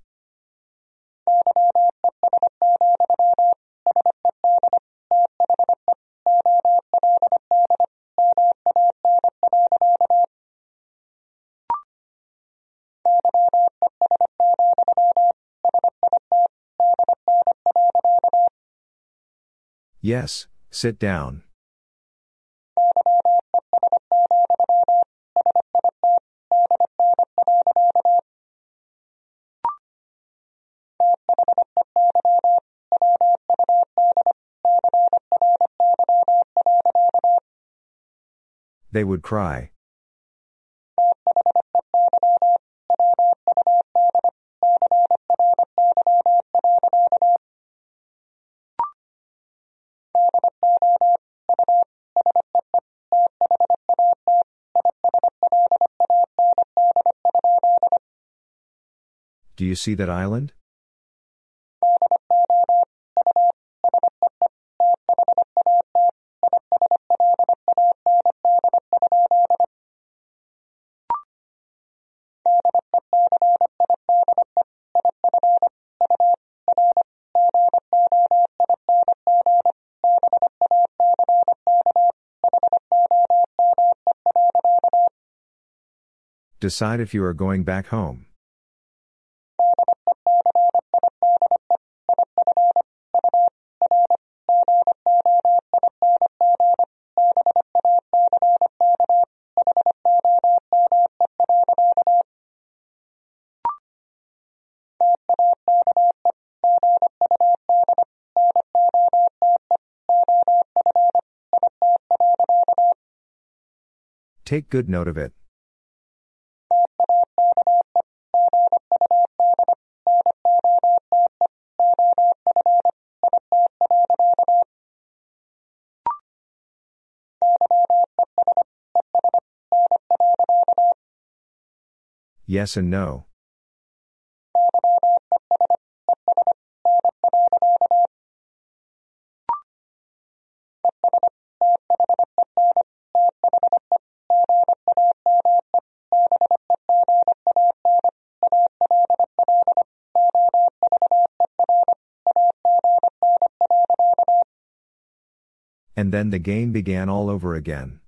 Yes, sit down. They would cry. Do you see that island? Decide if you are going back home. Take good note of it. Yes and no. and then the game began all over again.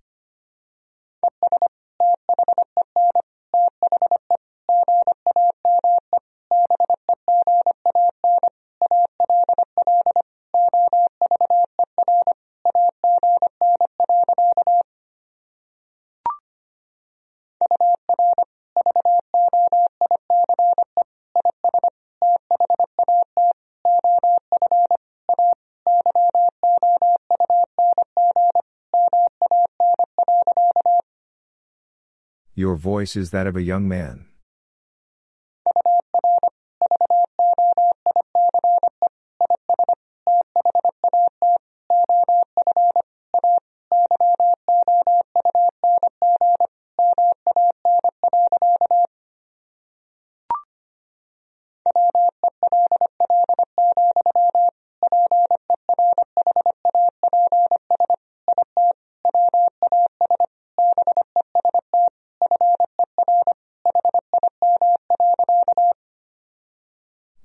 Your voice is that of a young man.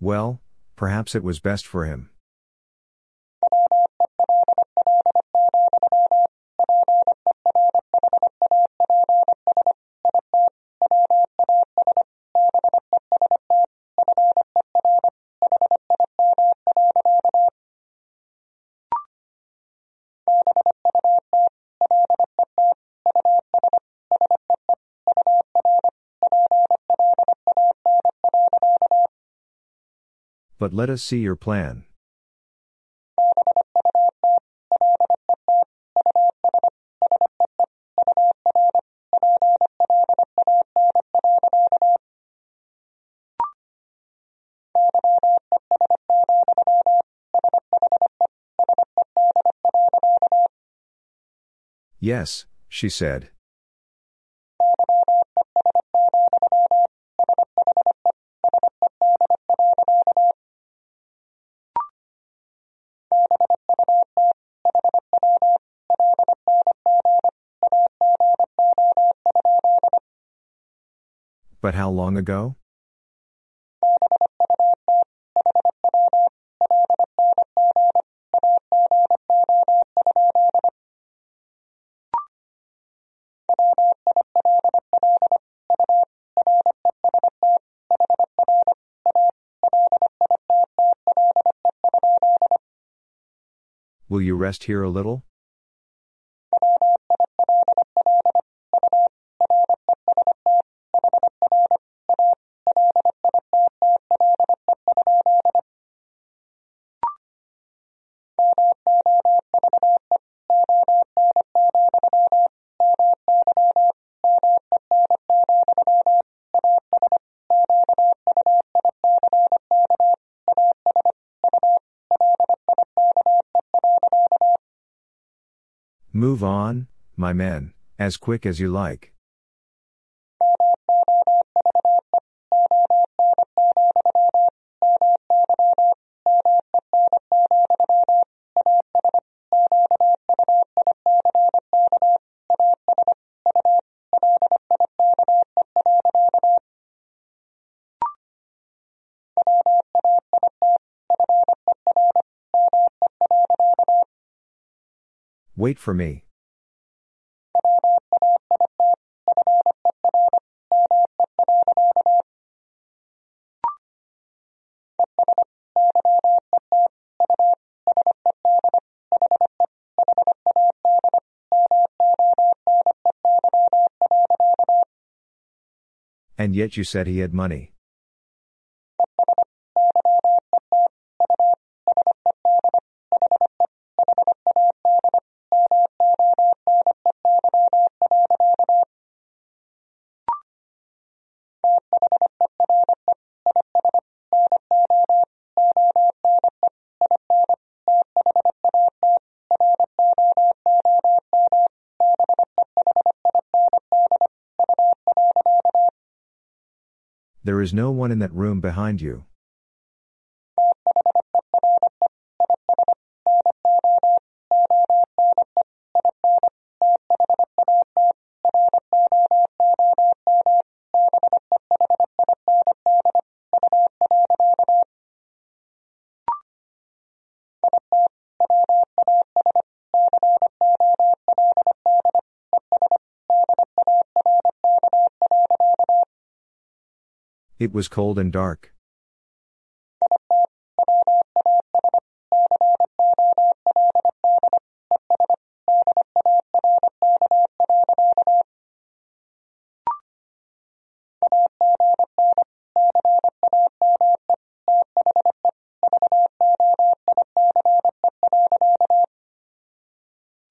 Well, perhaps it was best for him. But let us see your plan. Yes, she said. But how long ago? Will you rest here a little? Move on, my men, as quick as you like. Wait for me. And yet you said he had money. There is no one in that room behind you. It was cold and dark.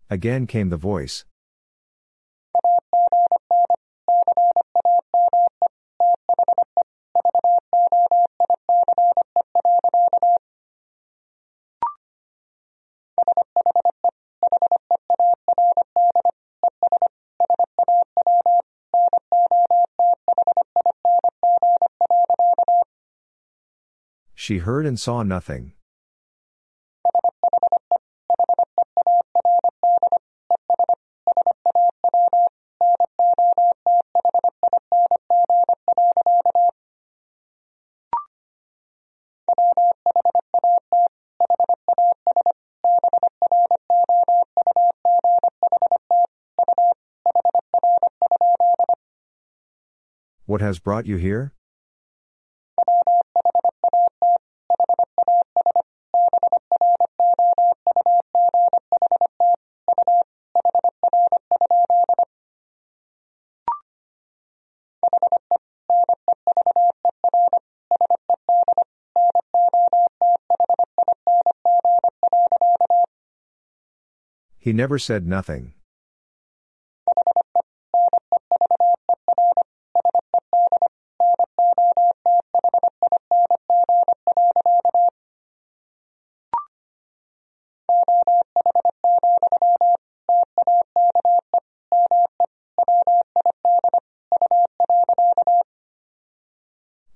Again came the voice. She heard and saw nothing. What has brought you here? He never said nothing.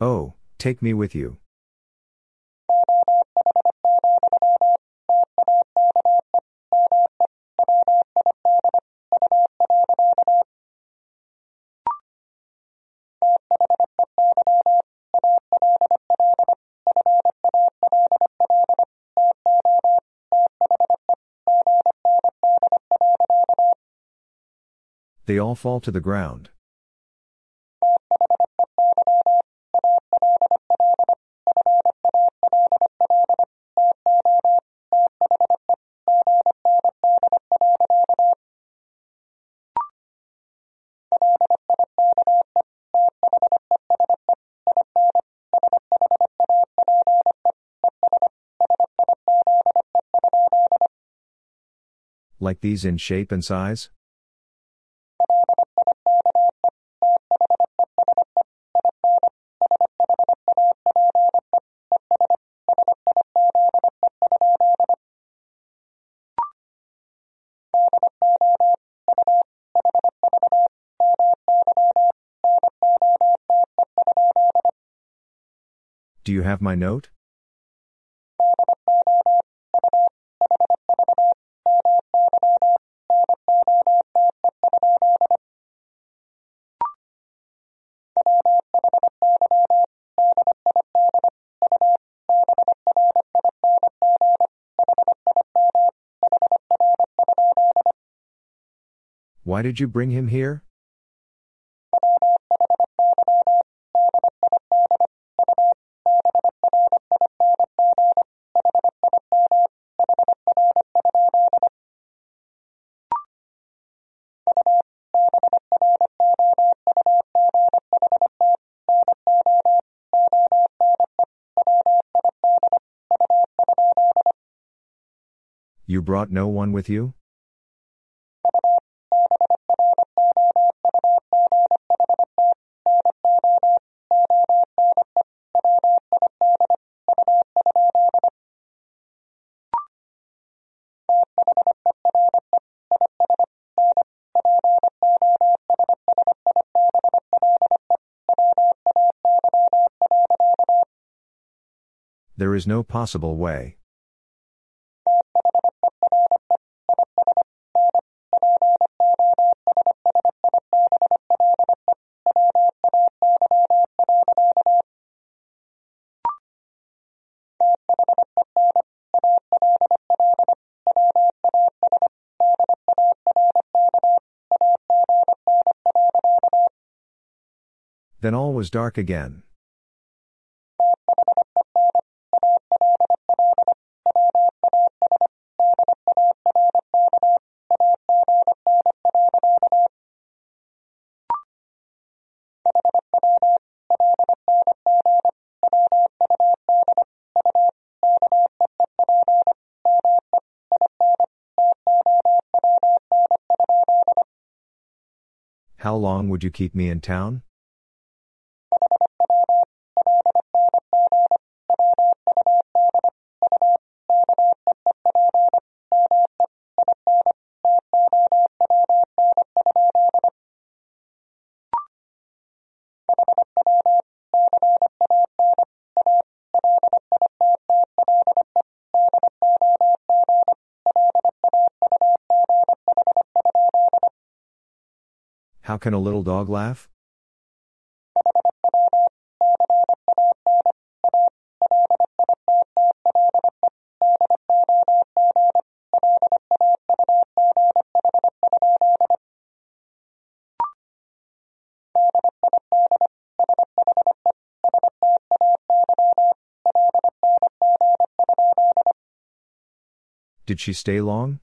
Oh, take me with you. They all fall to the ground. Like these in shape and size? Do you have my note? Why did you bring him here? You brought no one with you? There is no possible way. Then all was dark again. How long would you keep me in town? How can a little dog laugh? Did she stay long?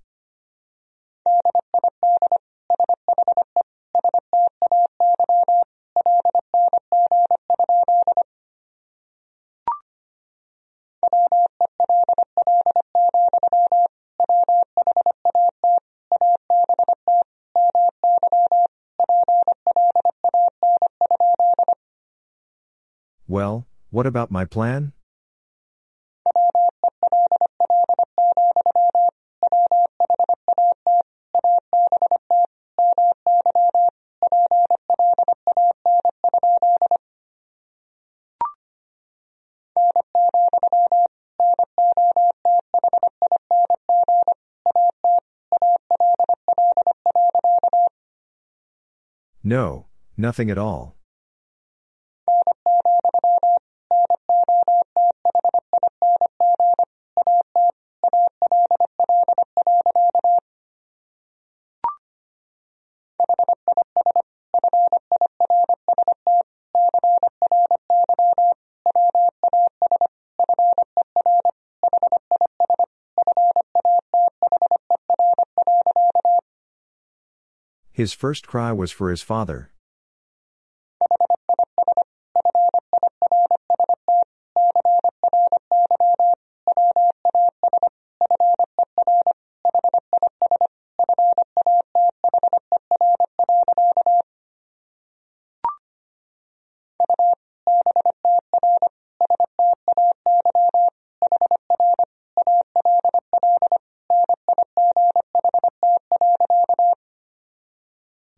Well, what about my plan? No, nothing at all. His first cry was for his father.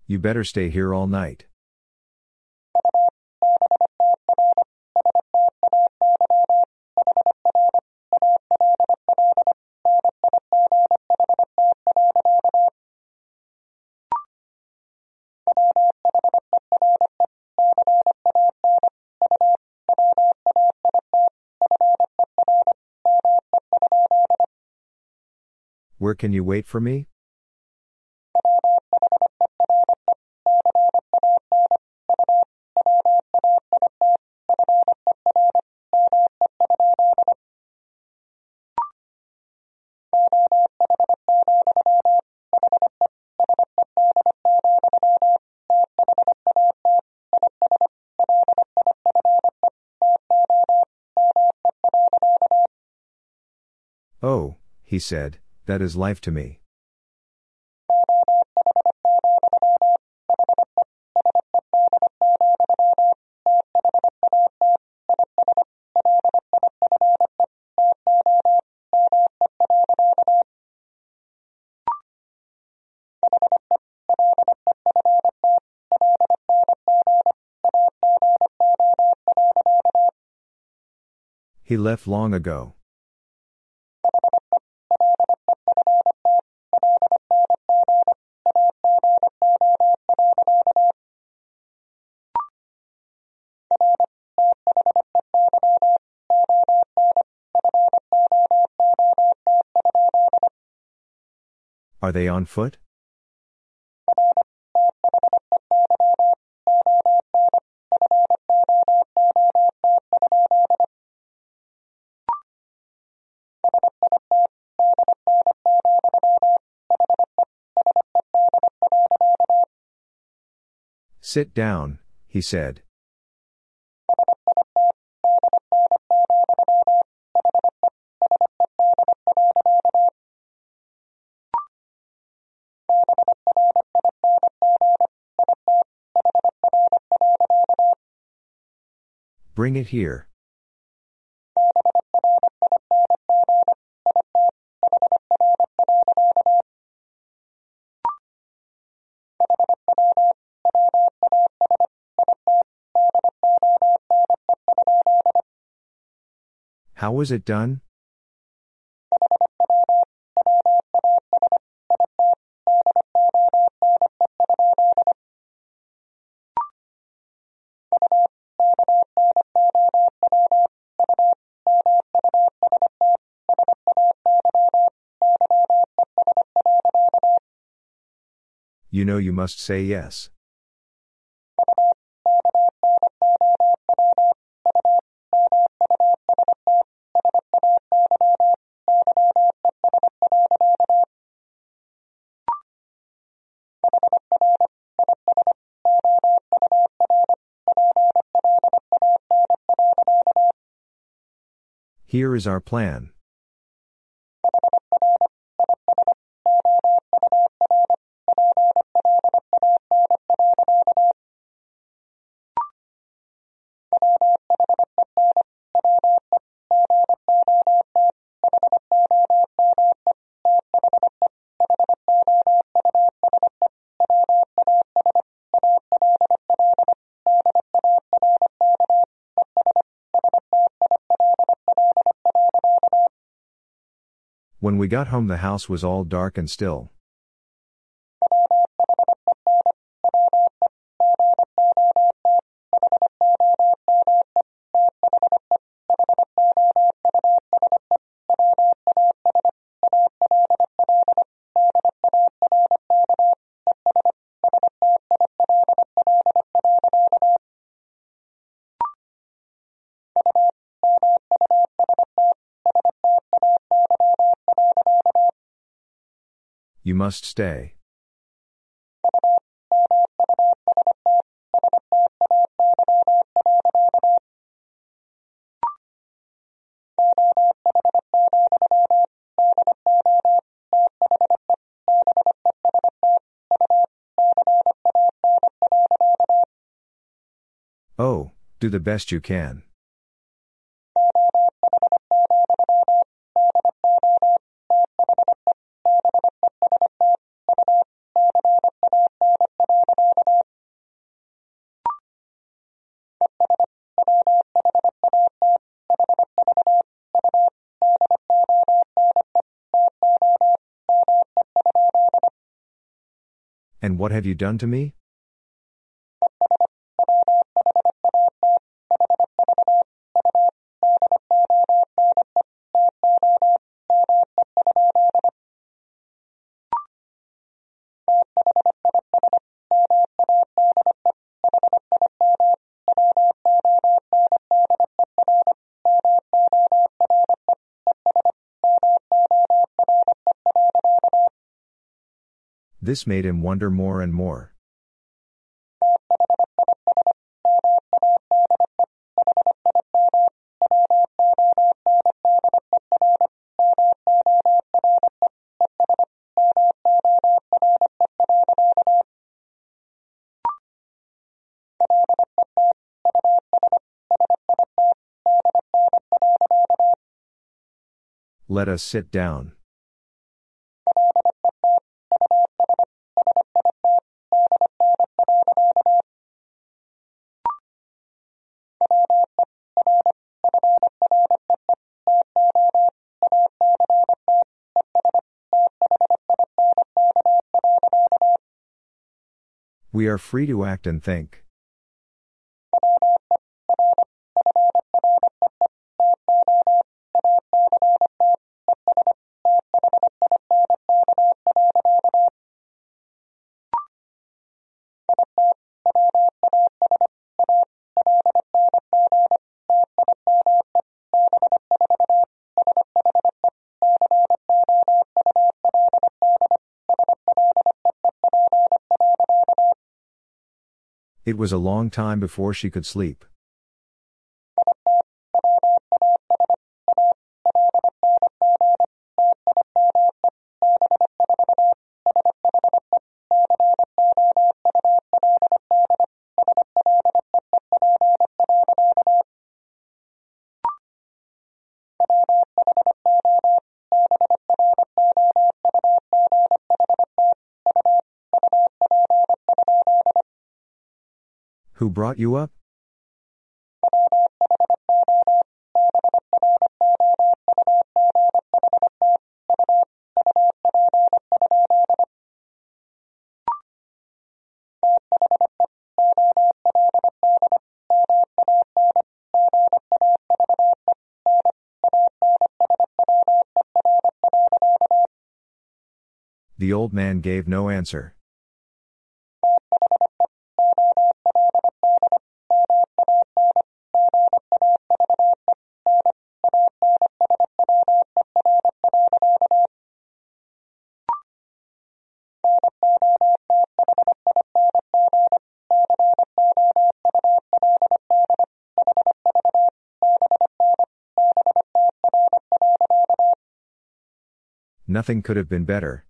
You better stay here all night. Where can you wait for me? Oh, he said, that is life to me. He left long ago. Are they on foot? Sit down, he said. Bring it here. How was it done? You know you must say yes. Here is our plan. When we got home, the house was all dark and still. You must stay. Oh, do the best you can. And what have you done to me? This made him wonder more and more. Let us sit down. We are free to act and think. It was a long time before she could sleep. Who brought you up? The old man gave no answer. Nothing could have been better.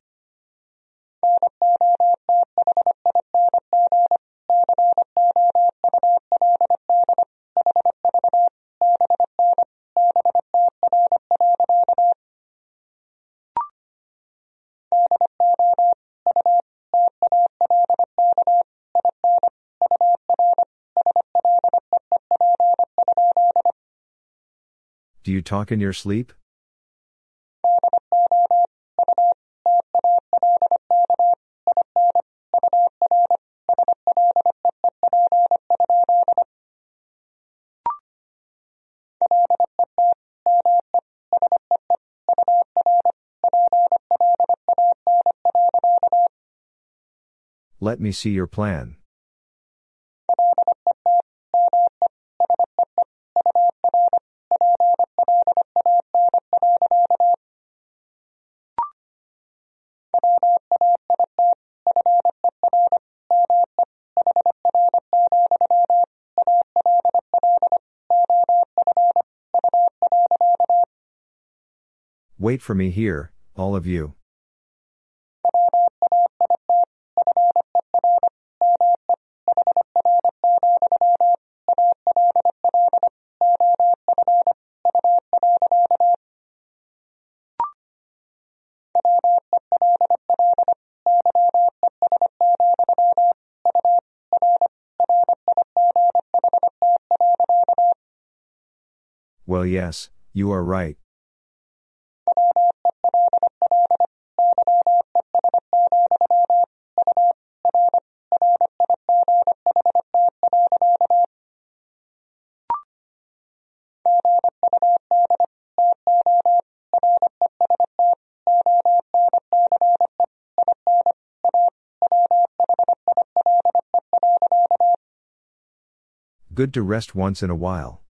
Do you talk in your sleep? Let me see your plan. Wait for me here, all of you. Well, yes, you are right. Good to rest once in a while.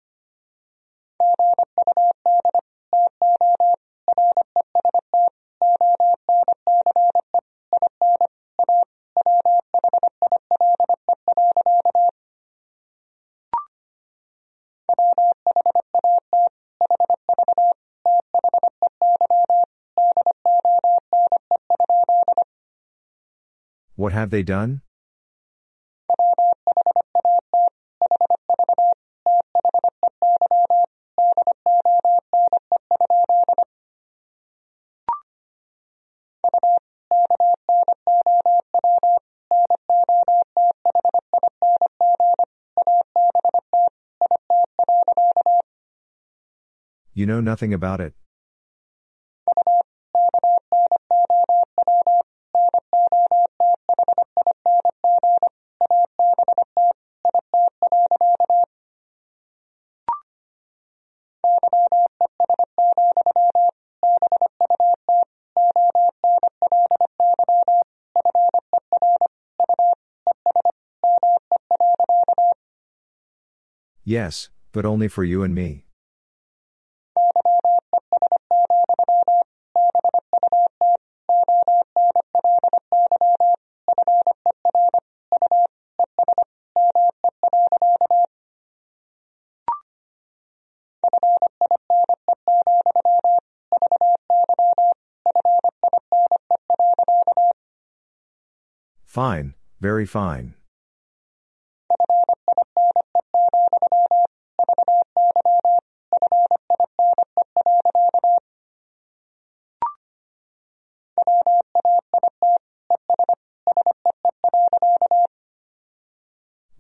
What have they done? You know nothing about it. Yes, but only for you and me. Fine, very fine.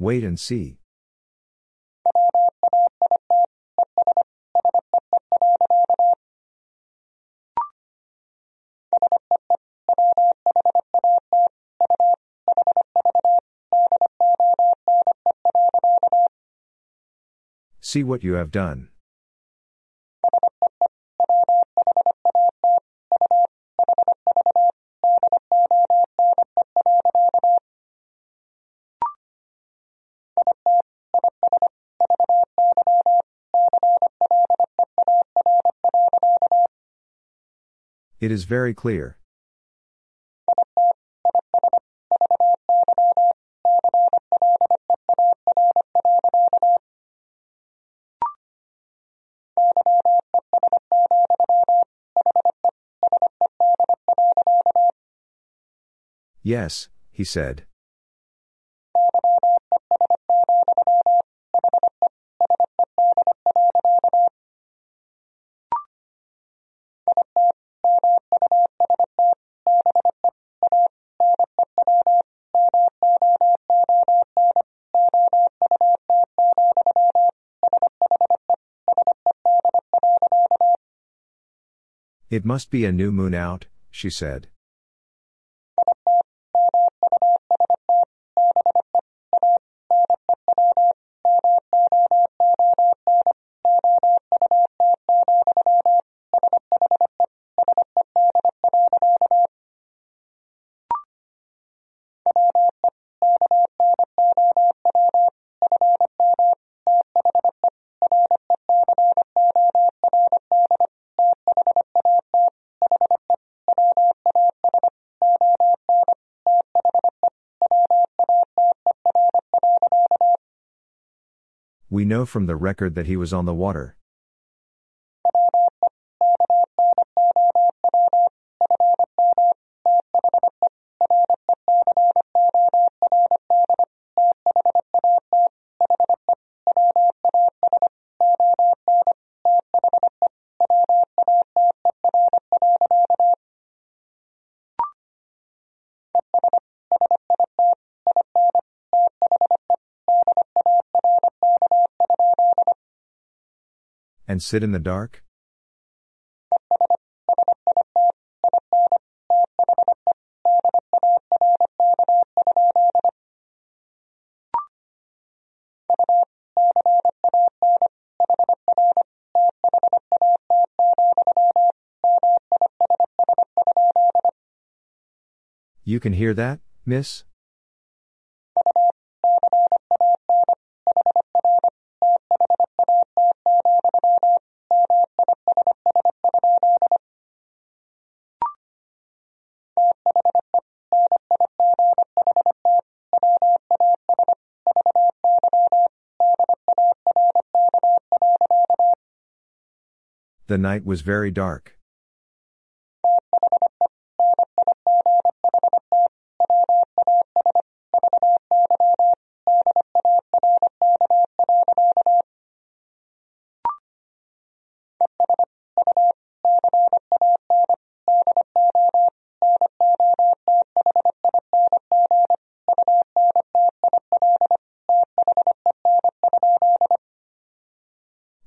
Wait and see. See what you have done. It is very clear. Yes, he said. It must be a new moon out, she said. We know from the record that he was on the water. And sit in the dark? You can hear that, miss? The night was very dark.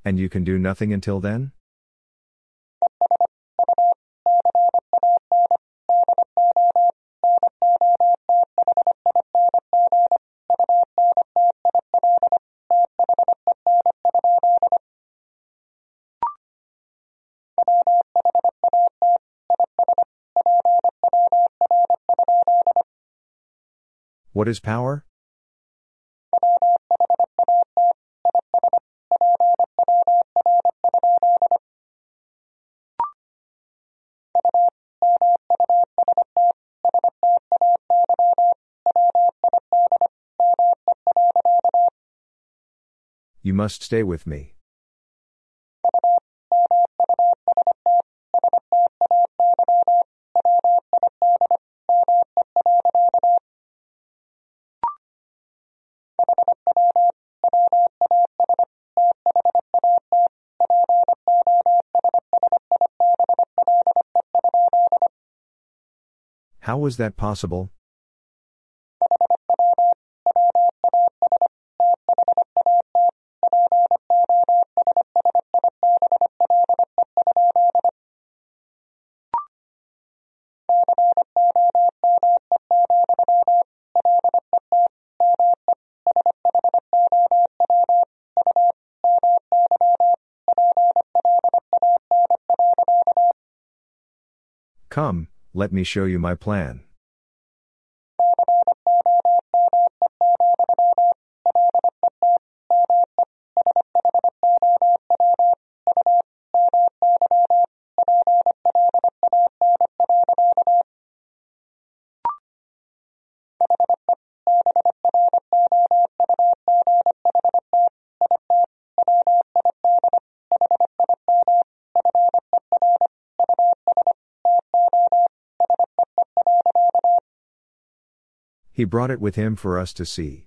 And you can do nothing until then? What is power? You must stay with me. How was that possible? Come, let me show you my plan. He brought it with him for us to see.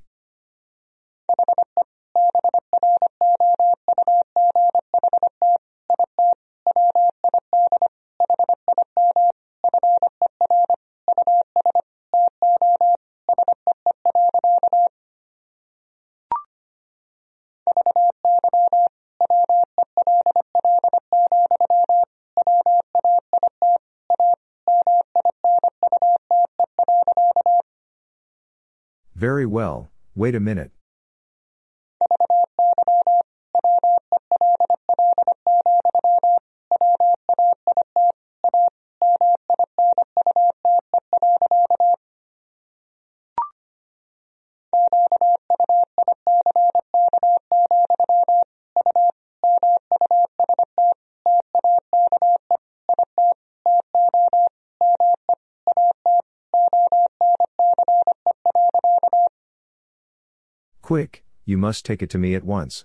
Very well, wait a minute. Quick, you must take it to me at once.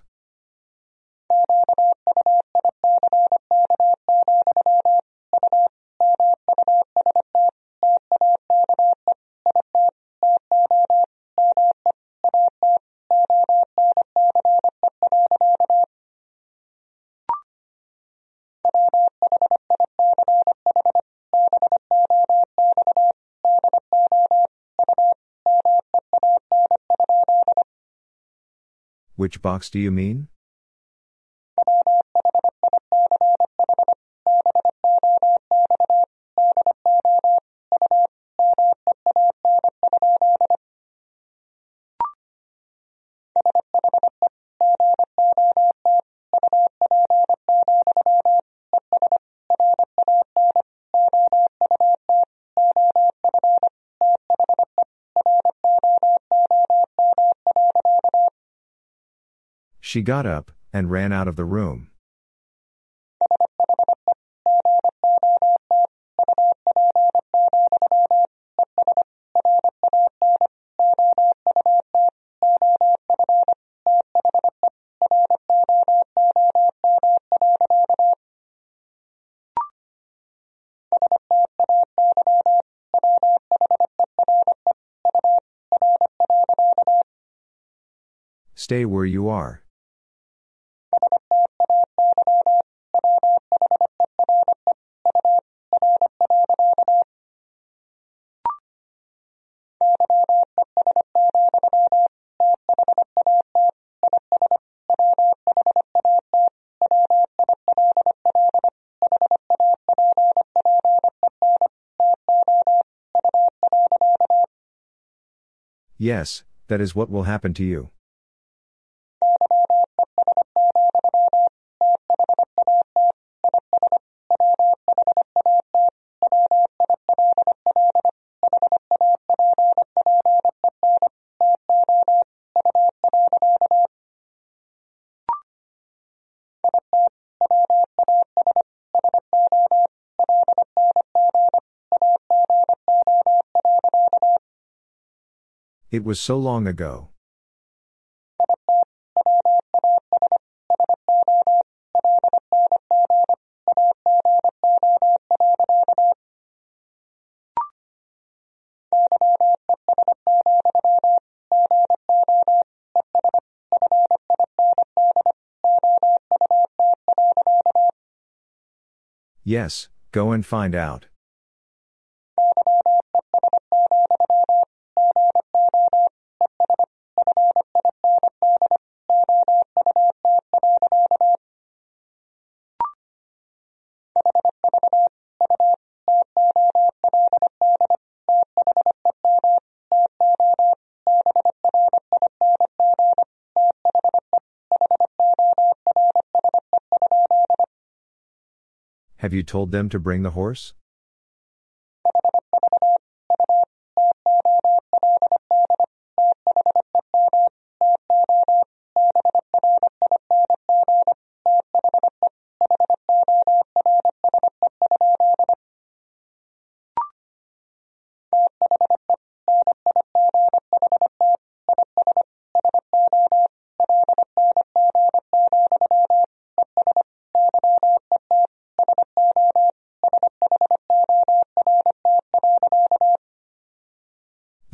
Which box do you mean? She got up and ran out of the room. Stay where you are. Yes, that is what will happen to you. It was so long ago. Yes, go and find out. Have you told them to bring the horse?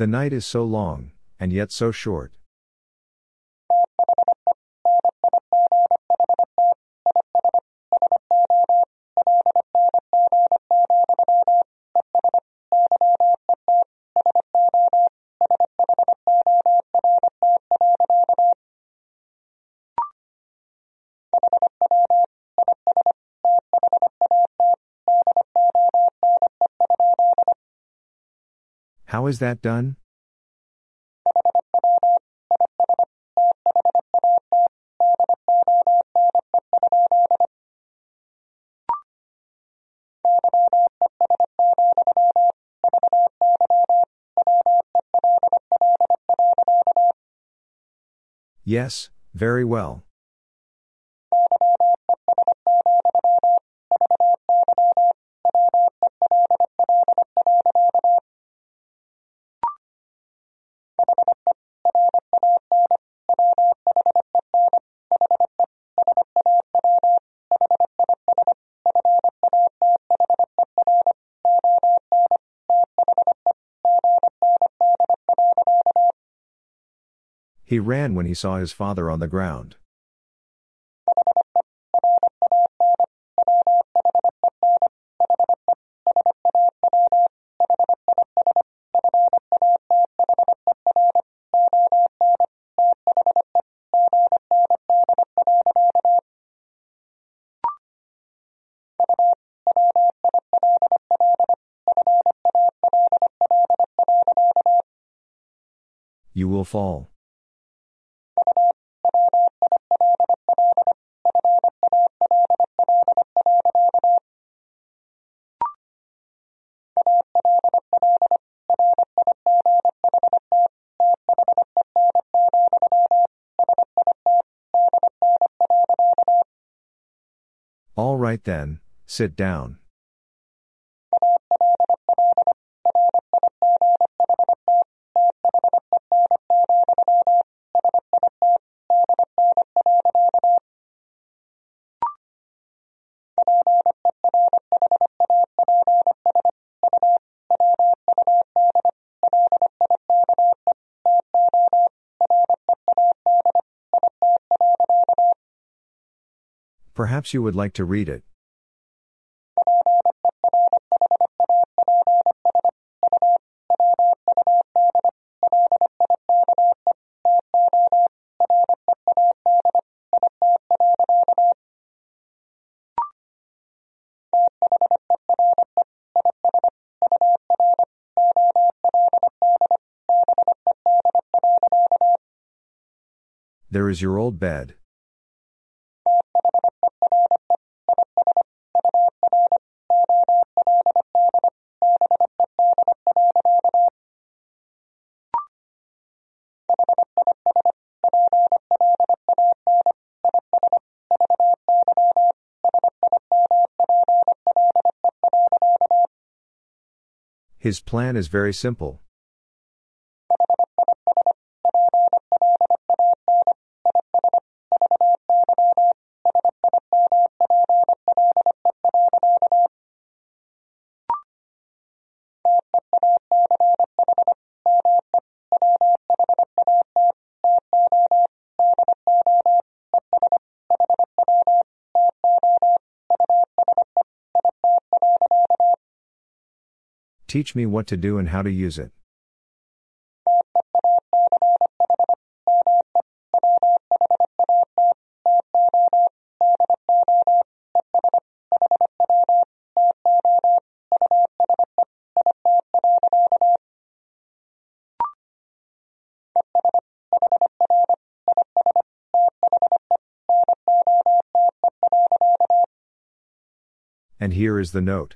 The night is so long, and yet so short. How is that done? Yes, very well. He ran when he saw his father on the ground. You will fall. All right then, sit down. Perhaps you would like to read it. There is your old bed. His plan is very simple. Teach me what to do and how to use it. And here is the note.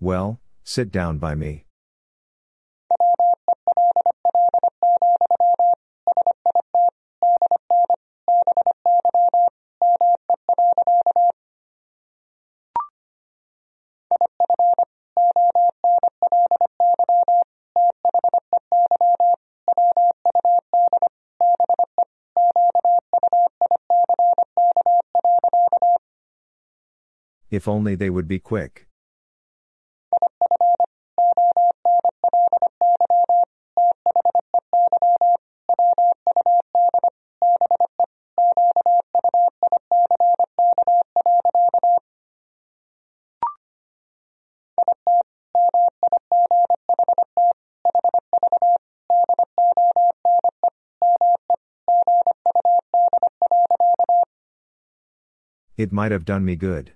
Well, sit down by me. If only they would be quick. It might have done me good.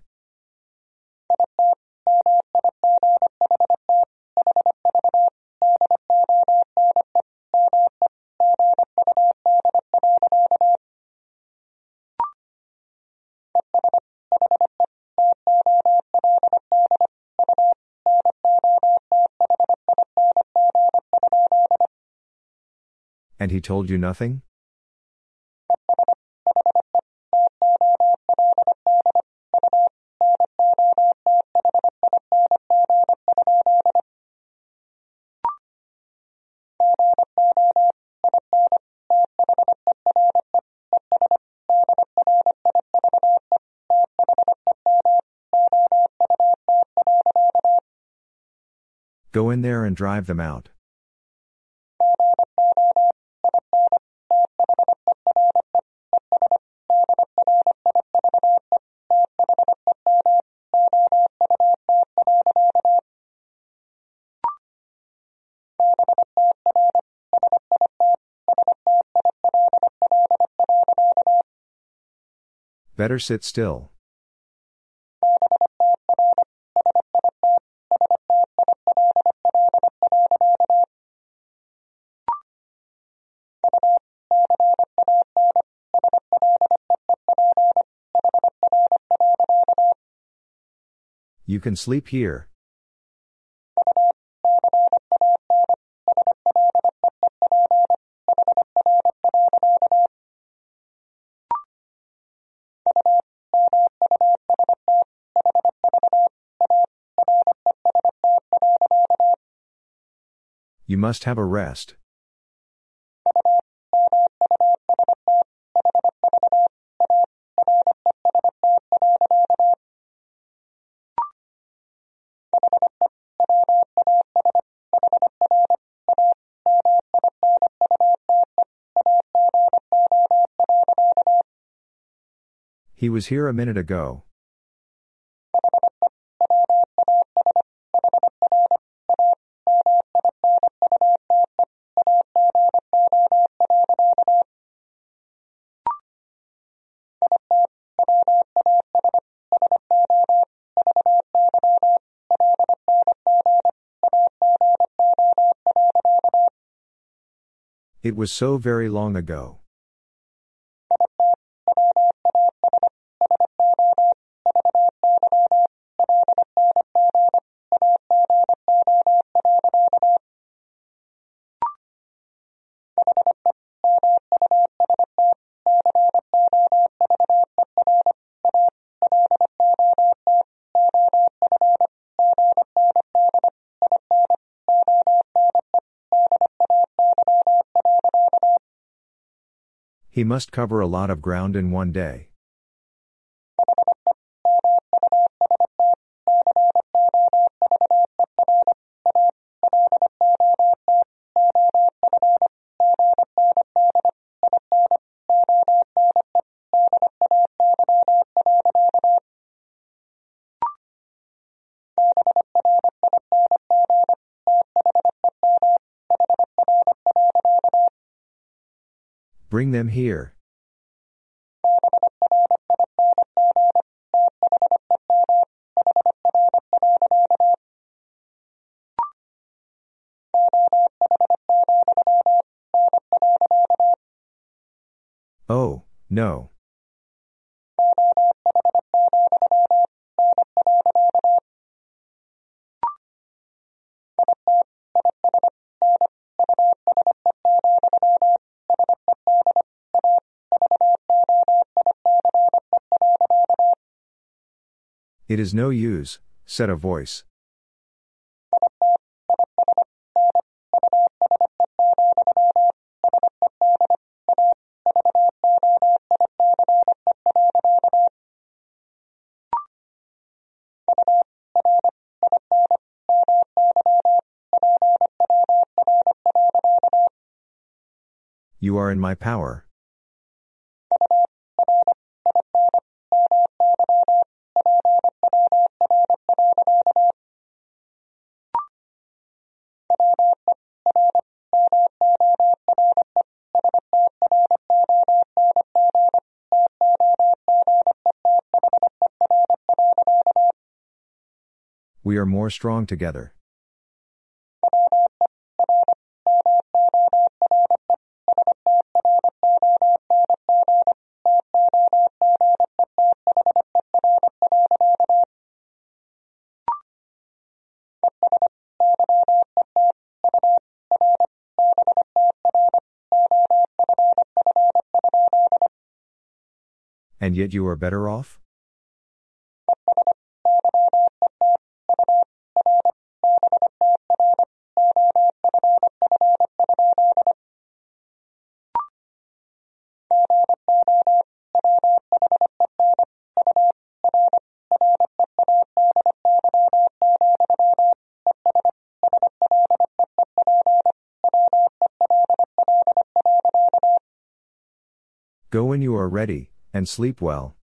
And he told you nothing? Go in there and drive them out. Better sit still. You can sleep here. You must have a rest. He was here a minute ago. It was so very long ago. He must cover a lot of ground in one day. Bring them here. Oh, no. It is no use, said a voice. You are in my power. We are more strong together. And yet you are better off? Go when you are ready, and sleep well.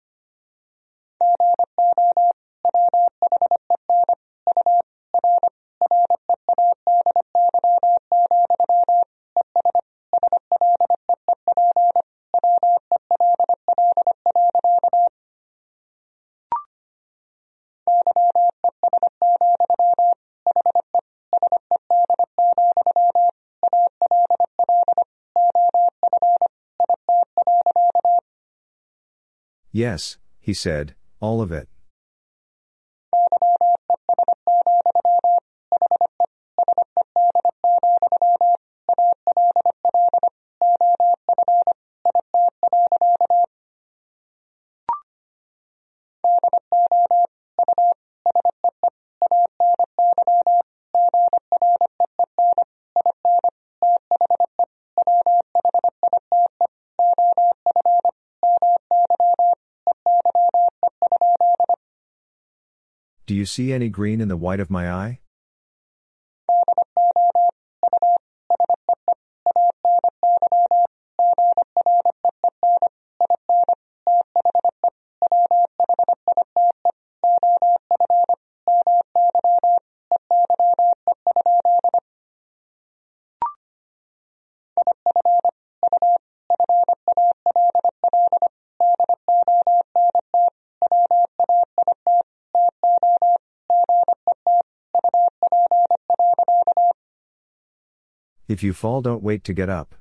Yes, he said, all of it. Do you see any green in the white of my eye? If you fall, don't wait to get up.